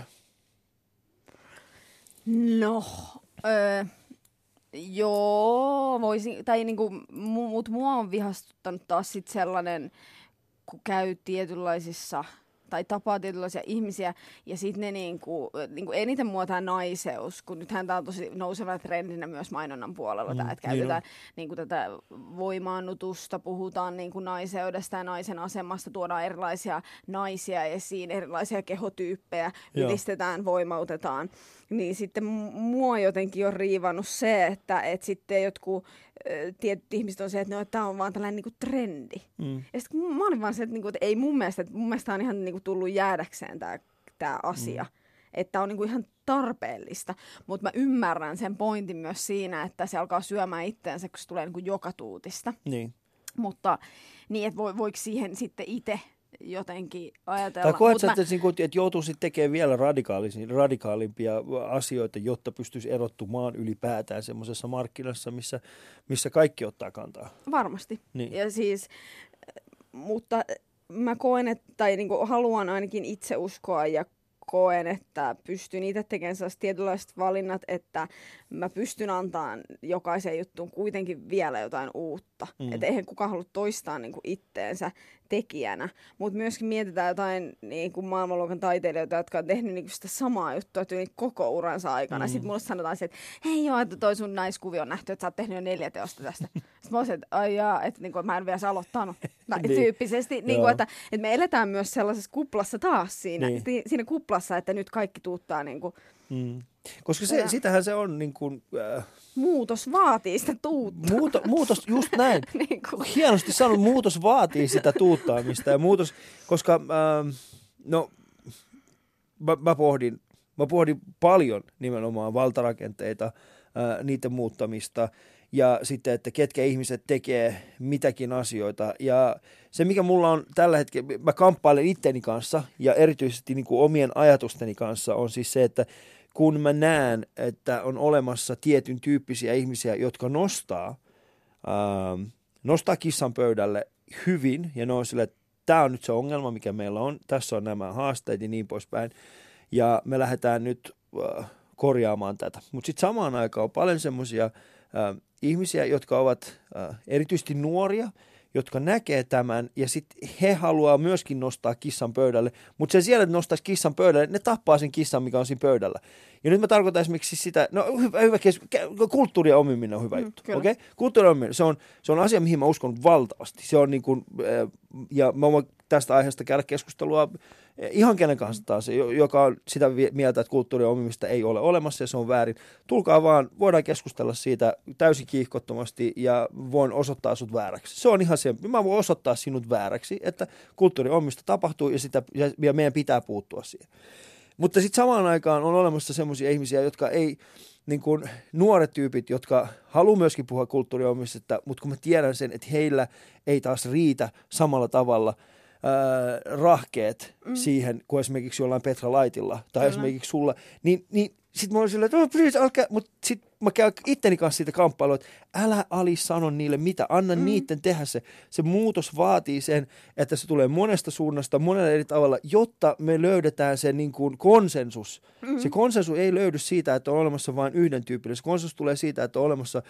No, joo, voisin, tai niinku, mut mua on vihastuttanut taas sit sellainen, kun käy tietynlaisissa, tai tapaa tietynlaisia ihmisiä, ja sit ne niinku eniten mua tää naiseus, kun nythän tää on tosi nouseva trendinä myös mainonnan puolella, tää, että käytetään niinku tätä voimaannutusta, puhutaan niinku naiseudesta ja naisen asemasta, tuodaan erilaisia naisia esiin, erilaisia kehotyyppejä, ylistetään, voimautetaan. Niin sitten mua jotenkin on riivannut se, että sitten jotkut tietyt ihmiset on se, että, no, että tämä on vaan tällainen niinku trendi. Ja sitten mä olin vaan se, että, niinku, että ei mun mielestä, että mun mielestä on ihan niinku tullut jäädäkseen tämä asia. Että on niinku ihan tarpeellista, mutta mä ymmärrän sen pointin myös siinä, että se alkaa syömään itseänsä, kun se tulee niinku joka tuutista. Niin. Mutta niin, että voiko siihen sitten itse jotenkin ajatella. Tai koetko, että joutuu sitten tekemään vielä radikaalimpia asioita, jotta pystyisi erottumaan ylipäätään semmoisessa markkinassa, missä kaikki ottaa kantaa? Varmasti. Niin. Ja siis, mutta mä koen, että, tai niin kuin haluan ainakin itse uskoa ja koen, että pystyn itse tekemään sellaiset tietynlaiset valinnat, että mä pystyn antamaan jokaiseen juttuun kuitenkin vielä jotain uutta. Että eihän kukaan halua toistaa niin kuin itteensä tekijänä. Mutta myöskin mietitään jotain niin kuin maailmanluokan taiteilijoita, jotka on tehnyt niin kuin sitä samaa juttua tyyliin koko uransa aikana. Sitten mulle sanotaan se, että hei joo, että toi sun naiskuvio on nähty, että sä oot tehnyt jo 4 teosta tästä. Sitten mä oon se, että ai jaa, että niin kuin, mä en vielä se aloittanut. Tyyppisesti, niin kuin, että me eletään myös sellaisessa kuplassa taas siinä kuplassa, että nyt kaikki tuuttaa niin kuin. Koska sitähän se on niin kuin, muutos vaatii sitä tuuttaa. Muutos, just näin. Niin kuin. Hienosti sanon, muutos vaatii sitä tuuttaamista. Ja muutos, koska no, mä pohdin paljon nimenomaan valtarakenteita, niiden muuttamista ja sitten, että ketkä ihmiset tekee mitäkin asioita. Ja se, mikä mulla on tällä hetkellä, mä kamppailen itteni kanssa ja erityisesti niin kuin omien ajatusteni kanssa on siis se, että kun mä näen, että on olemassa tietyn tyyppisiä ihmisiä, jotka nostaa kissan pöydälle hyvin ja ne on sille, että tämä on nyt se ongelma, mikä meillä on. Tässä on nämä haasteet ja niin poispäin. Ja me lähdetään nyt korjaamaan tätä. Mutta sitten samaan aikaan on paljon semmoisia ihmisiä, jotka ovat erityisesti nuoria, jotka näkee tämän ja sitten he haluaa myöskin nostaa kissan pöydälle. Mutta sen siellä, että nostaisi kissan pöydälle, ne tappaa sen kissan, mikä on siinä pöydällä. Ja nyt mä tarkoitan esimerkiksi sitä, no hyvä kulttuuria omiminen on hyvä juttu. Okay? Kulttuuria omiminen, se on asia, mihin mä uskon valtavasti. Se on niin kuin, ja mä voin tästä aiheesta käydä keskustelua ihan kenen kanssa taas, joka on sitä mieltä, että kulttuuria omimista ei ole olemassa ja se on väärin. Tulkaa vaan, voidaan keskustella siitä täysin kiihkottomasti ja voin osoittaa sut vääräksi. Se on ihan se, mä voin osoittaa sinut vääräksi, että kulttuuria omimista tapahtuu ja meidän pitää puuttua siihen. Mutta sitten samaan aikaan on olemassa semmoisia ihmisiä, jotka ei, niin kuin nuoret tyypit, jotka haluaa myöskin puhua kulttuuriomisesta, mutta kun mä tiedän sen, että heillä ei taas riitä samalla tavalla rahkeet siihen, kuin esimerkiksi jollain Petra Laitilla tai esimerkiksi sulla, niin sitten mä olin silleen, että please, alkaa, mutta sitten mä käyn itteni kanssa siitä kamppailua, että älä sano niille mitä, anna niitten tehdä se. Se muutos vaatii sen, että se tulee monesta suunnasta, monella eri tavalla, jotta me löydetään se niin kuin konsensus. Se konsensus ei löydy siitä, että on olemassa vain yhden tyyppinen. Se konsensus tulee siitä, että on olemassa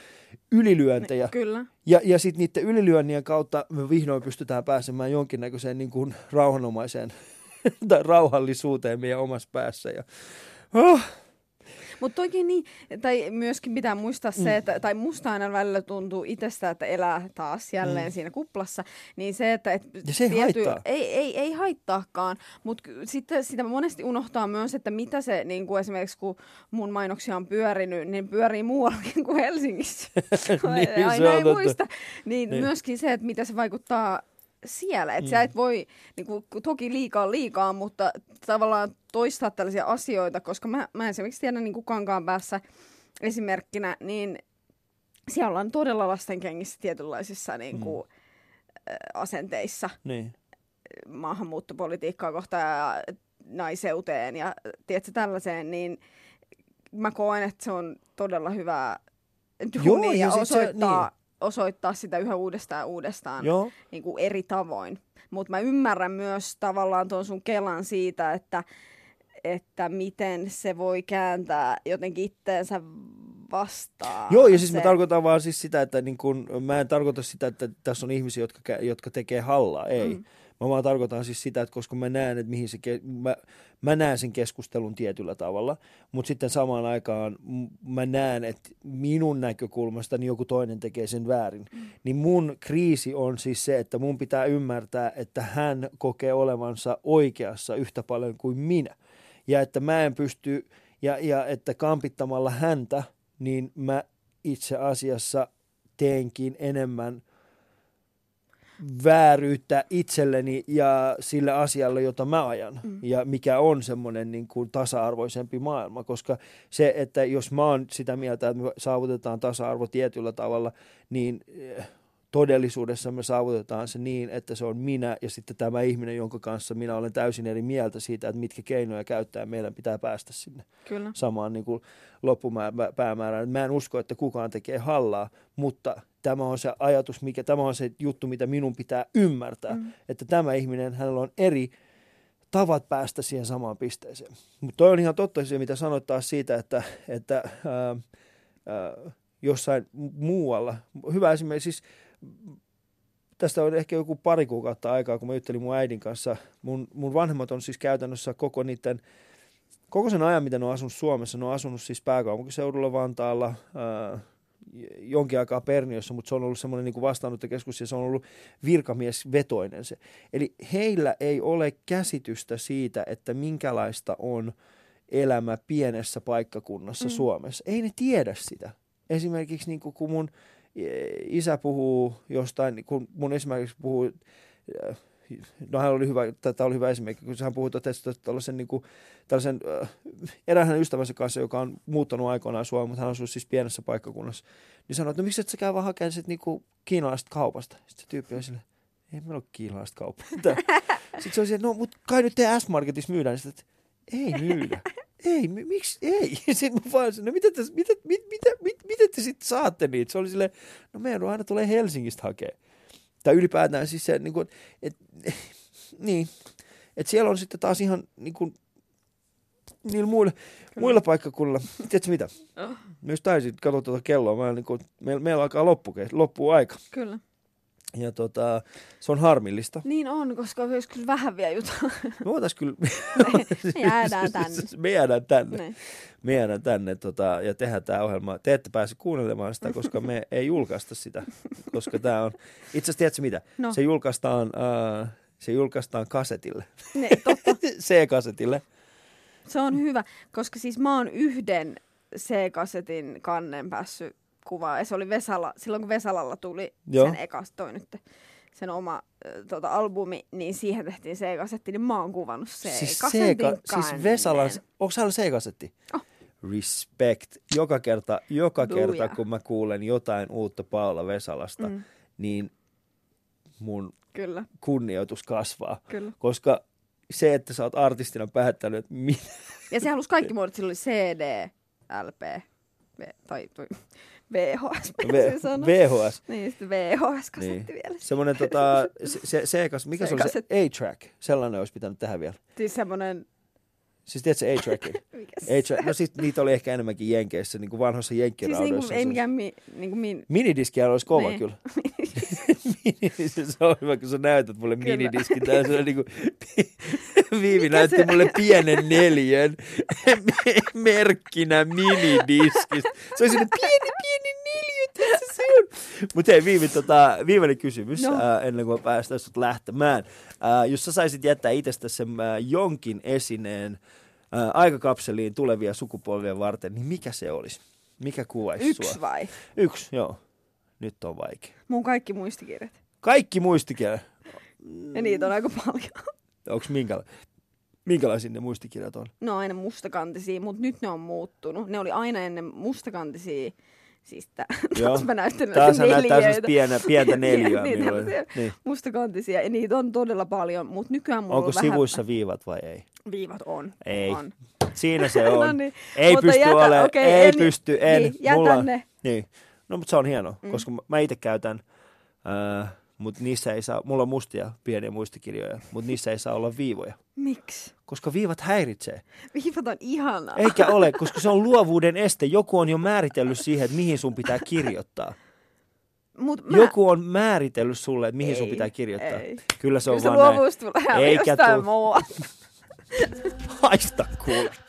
ylilyöntejä. Kyllä. Ja sitten niiden ylilyönnien kautta me vihdoin pystytään pääsemään jonkinnäköiseen niin kuin rauhanomaiseen tai rauhallisuuteen meidän omassa päässä. Ja, mutta toki niin, tai myöskin pitää muistaa se, että, tai musta aina välillä tuntuu itsestä, että elää taas jälleen siinä kuplassa, niin se, että... ja se ei haittaa. Ei haittaakaan, mutta sitten sitä monesti unohtaa myös, että mitä se, niin kuin esimerkiksi kun mun mainoksia on pyörinyt, niin pyörii muuallakin kuin Helsingissä. niin, aina ei muista. Niin myöskin se, että mitä se vaikuttaa siellä. Että sä et voi niin kuin, toki liikaa, mutta tavallaan toistaa tällaisia asioita, koska mä esimerkiksi tiedän niin kuin Kankaanpäässä esimerkkinä, niin siellä ollaan todella lastenkengissä tietynlaisissa niin kuin, asenteissa maahanmuuttopolitiikkaa kohtaan ja naiseuteen ja tiedätkö, tällaiseen, niin mä koen, että se on todella hyvä duunia ja osoittaa... osoittaa sitä yhä uudestaan niin kuin eri tavoin. Mutta mä ymmärrän myös tavallaan tuon sun kelan siitä, että miten se voi kääntää jotenkin itteensä vastaan. Joo, ja siis mä tarkoitan vaan siis sitä, että niin kun, mä en tarkoita sitä, että tässä on ihmisiä, jotka tekee hallaa, ei. Mä vaan tarkoitan siis sitä, että koska mä näen, että mihin se mä näen sen keskustelun tietyllä tavalla, mutta sitten samaan aikaan mä näen, että minun näkökulmastani joku toinen tekee sen väärin. Niin mun kriisi on siis se, että mun pitää ymmärtää, että hän kokee olevansa oikeassa yhtä paljon kuin minä. Ja että mä en pysty, ja että kampittamalla häntä, niin mä itse asiassa teenkin enemmän vääryyttä itselleni ja sille asialle, jota mä ajan. Ja mikä on semmoinen niin kuin tasa-arvoisempi maailma, koska se, että jos mä oon sitä mieltä, että me saavutetaan tasa-arvo tietyllä tavalla, niin todellisuudessa me saavutetaan se niin, että se on minä ja sitten tämä ihminen, jonka kanssa minä olen täysin eri mieltä siitä, että mitkä keinoja käyttää, meidän pitää päästä sinne samaan niin kuin loppupäämäärään. Mä en usko, että kukaan tekee hallaa, mutta tämä on se ajatus, tämä on se juttu, mitä minun pitää ymmärtää, että tämä ihminen, hänellä on eri tavat päästä siihen samaan pisteeseen. Mutta toi on ihan totta se, mitä sanoit taas siitä, että jossain muualla, hyvä esimerkiksi, siis, tästä on ehkä joku pari kuukautta aikaa, kun mä juttelin mun äidin kanssa. Mun vanhemmat on siis käytännössä koko sen ajan, mitä ne on asunut Suomessa, ne on asunut siis pääkaupunkiseudulla Vantaalla, jonkin aikaa Perniössä, mutta se on ollut semmoinen niin kuin vastaanottokeskus ja se on ollut virkamiesvetoinen se. Eli heillä ei ole käsitystä siitä, että minkälaista on elämä pienessä paikkakunnassa Suomessa. Ei ne tiedä sitä. Esimerkiksi niin kun mun isä puhuu jostain, kun mun esimerkiksi puhuu, no hän oli hyvä, tämä oli hyvä esimerkki, kun hän puhui tällaisen erään hänen ystävänsä kanssa, joka on muuttanut aikoinaan Suomeen, mutta hän asuu siis pienessä paikkakunnassa, niin sanoi, että no miksi et sä käy vaan hakemaan sit niinku kiinalaista kaupasta? Sitten se tyyppi oli silleen, ei meillä ole kiinalaista kaupasta. Sitten se oli silleen, no mutta kai nyt te S-Marketissa myydään. Sitten, että ei myydä. Ei, miksi ei? Sitten mä vaan sanoin, no mitä te sitten saatte niitä? Se oli silleen, no meidän aina tulee Helsingistä hakea. Tai ylipäätään siis se, niin kuin, että Niin. Että siellä on sitten taas ihan niin kuin niillä muilla paikkakunnilla. Tiedätkö mitä? Oh. Myös taisin katsoa tuota kelloa. Meillä alkaa loppuu aika. Kyllä. Ja se on harmillista. Niin on, koska olisi kyllä vähän vielä jutella. Me voitaisiin kyllä... Me jäädään tänne. Me jäädään tänne ja tehdään tämä ohjelma. Te ette pääse kuunnelemaan sitä, koska me ei julkaista sitä. Koska tämä on... Itse asiassa tiedätkö mitä? No. Se julkaistaan kasetille. Ne, totta. C-kasetille. Se on hyvä, koska siis mä oon yhden C-kasetin kannen päässyt kuvaa. Ja se oli Vesala. Silloin kun Vesalalla tuli sen sen oma albumi, niin siihen tehtiin C-kasetti, niin mä oon kuvannut C-kasetin kannen. Siis Vesalan, onko sä ollut C-kasetti? Oh. Respect. Joka kerta kun mä kuulen jotain uutta Paula Vesalasta, niin mun kunnioitus kasvaa. Kyllä. Koska se, että sä oot artistina päättänyt, että minä... Ja se halusi kaikki muodot, sillä oli CD, LP, tai VHS. VHS. Niin, sitten VHS-kasetti niin. Vielä. Semmoinen C-kasetti, mikä se oli se A-track? Sellainen olisi pitänyt tähän vielä. Siis semmoinen... Siis tiedätkö A-trackin? A-track. No siis niitä oli ehkä enemmänkin Jenkeissä, niin kuin vanhoissa jenkkiraudoissa. Siis ei mikään... Minidiskihän olisi kova niin. Kyllä. Se on hyvä, kun sä näytät mulle minidiskin. Se on niin kuin, Viivi näytti mulle pienen neliön merkkinä minidiskistä. Se on sellainen pieni neliö, tässä se on. Mutta hei Viivi, viimeinen kysymys ennen kuin päästään sut lähtemään. Jos sä saisit jättää itsestäsi jonkin esineen aikakapseliin tulevia sukupolvia varten, niin mikä se olisi? Mikä kuvaisi sua? Yksi vai? Yksi, joo. Nyt on vaikea. Mun kaikki muistikirjat. Kaikki muistikirjat? Ja niitä on aika paljon. Onko minkälaisia ne muistikirjat on? Ne on aina mustakantisia, mutta nyt ne on muuttunut. Ne oli aina ennen mustakantisia. Siis mä näytän näitä neliöitä. Tämä on pientä neliöä. Niin. Mustakantisia. Ja niitä on todella paljon, mutta nykyään mulla onko on vähän... Onko sivuissa viivat vai ei? Viivat on. Ei. On. Siinä se on. No niin. Ei pysty olemaan. Okay, ei pysty. Niin, jätän ne. Niin. No, mutta se on hienoa, koska mä itse käytän, mutta niissä ei saa, mulla on mustia pieniä muistikirjoja, mutta niissä ei saa olla viivoja. Miksi? Koska viivat häiritsee. Viivat on ihanaa. Eikä ole, koska se on luovuuden este. Joku on jo määritellyt siihen, että mihin sun pitää kirjoittaa. Joku on määritellyt sulle, että mihin sun pitää kirjoittaa. Ei. Kyllä se on vaan näin. Kyllä se luovuus tulee jostain muualta. Haista kuule.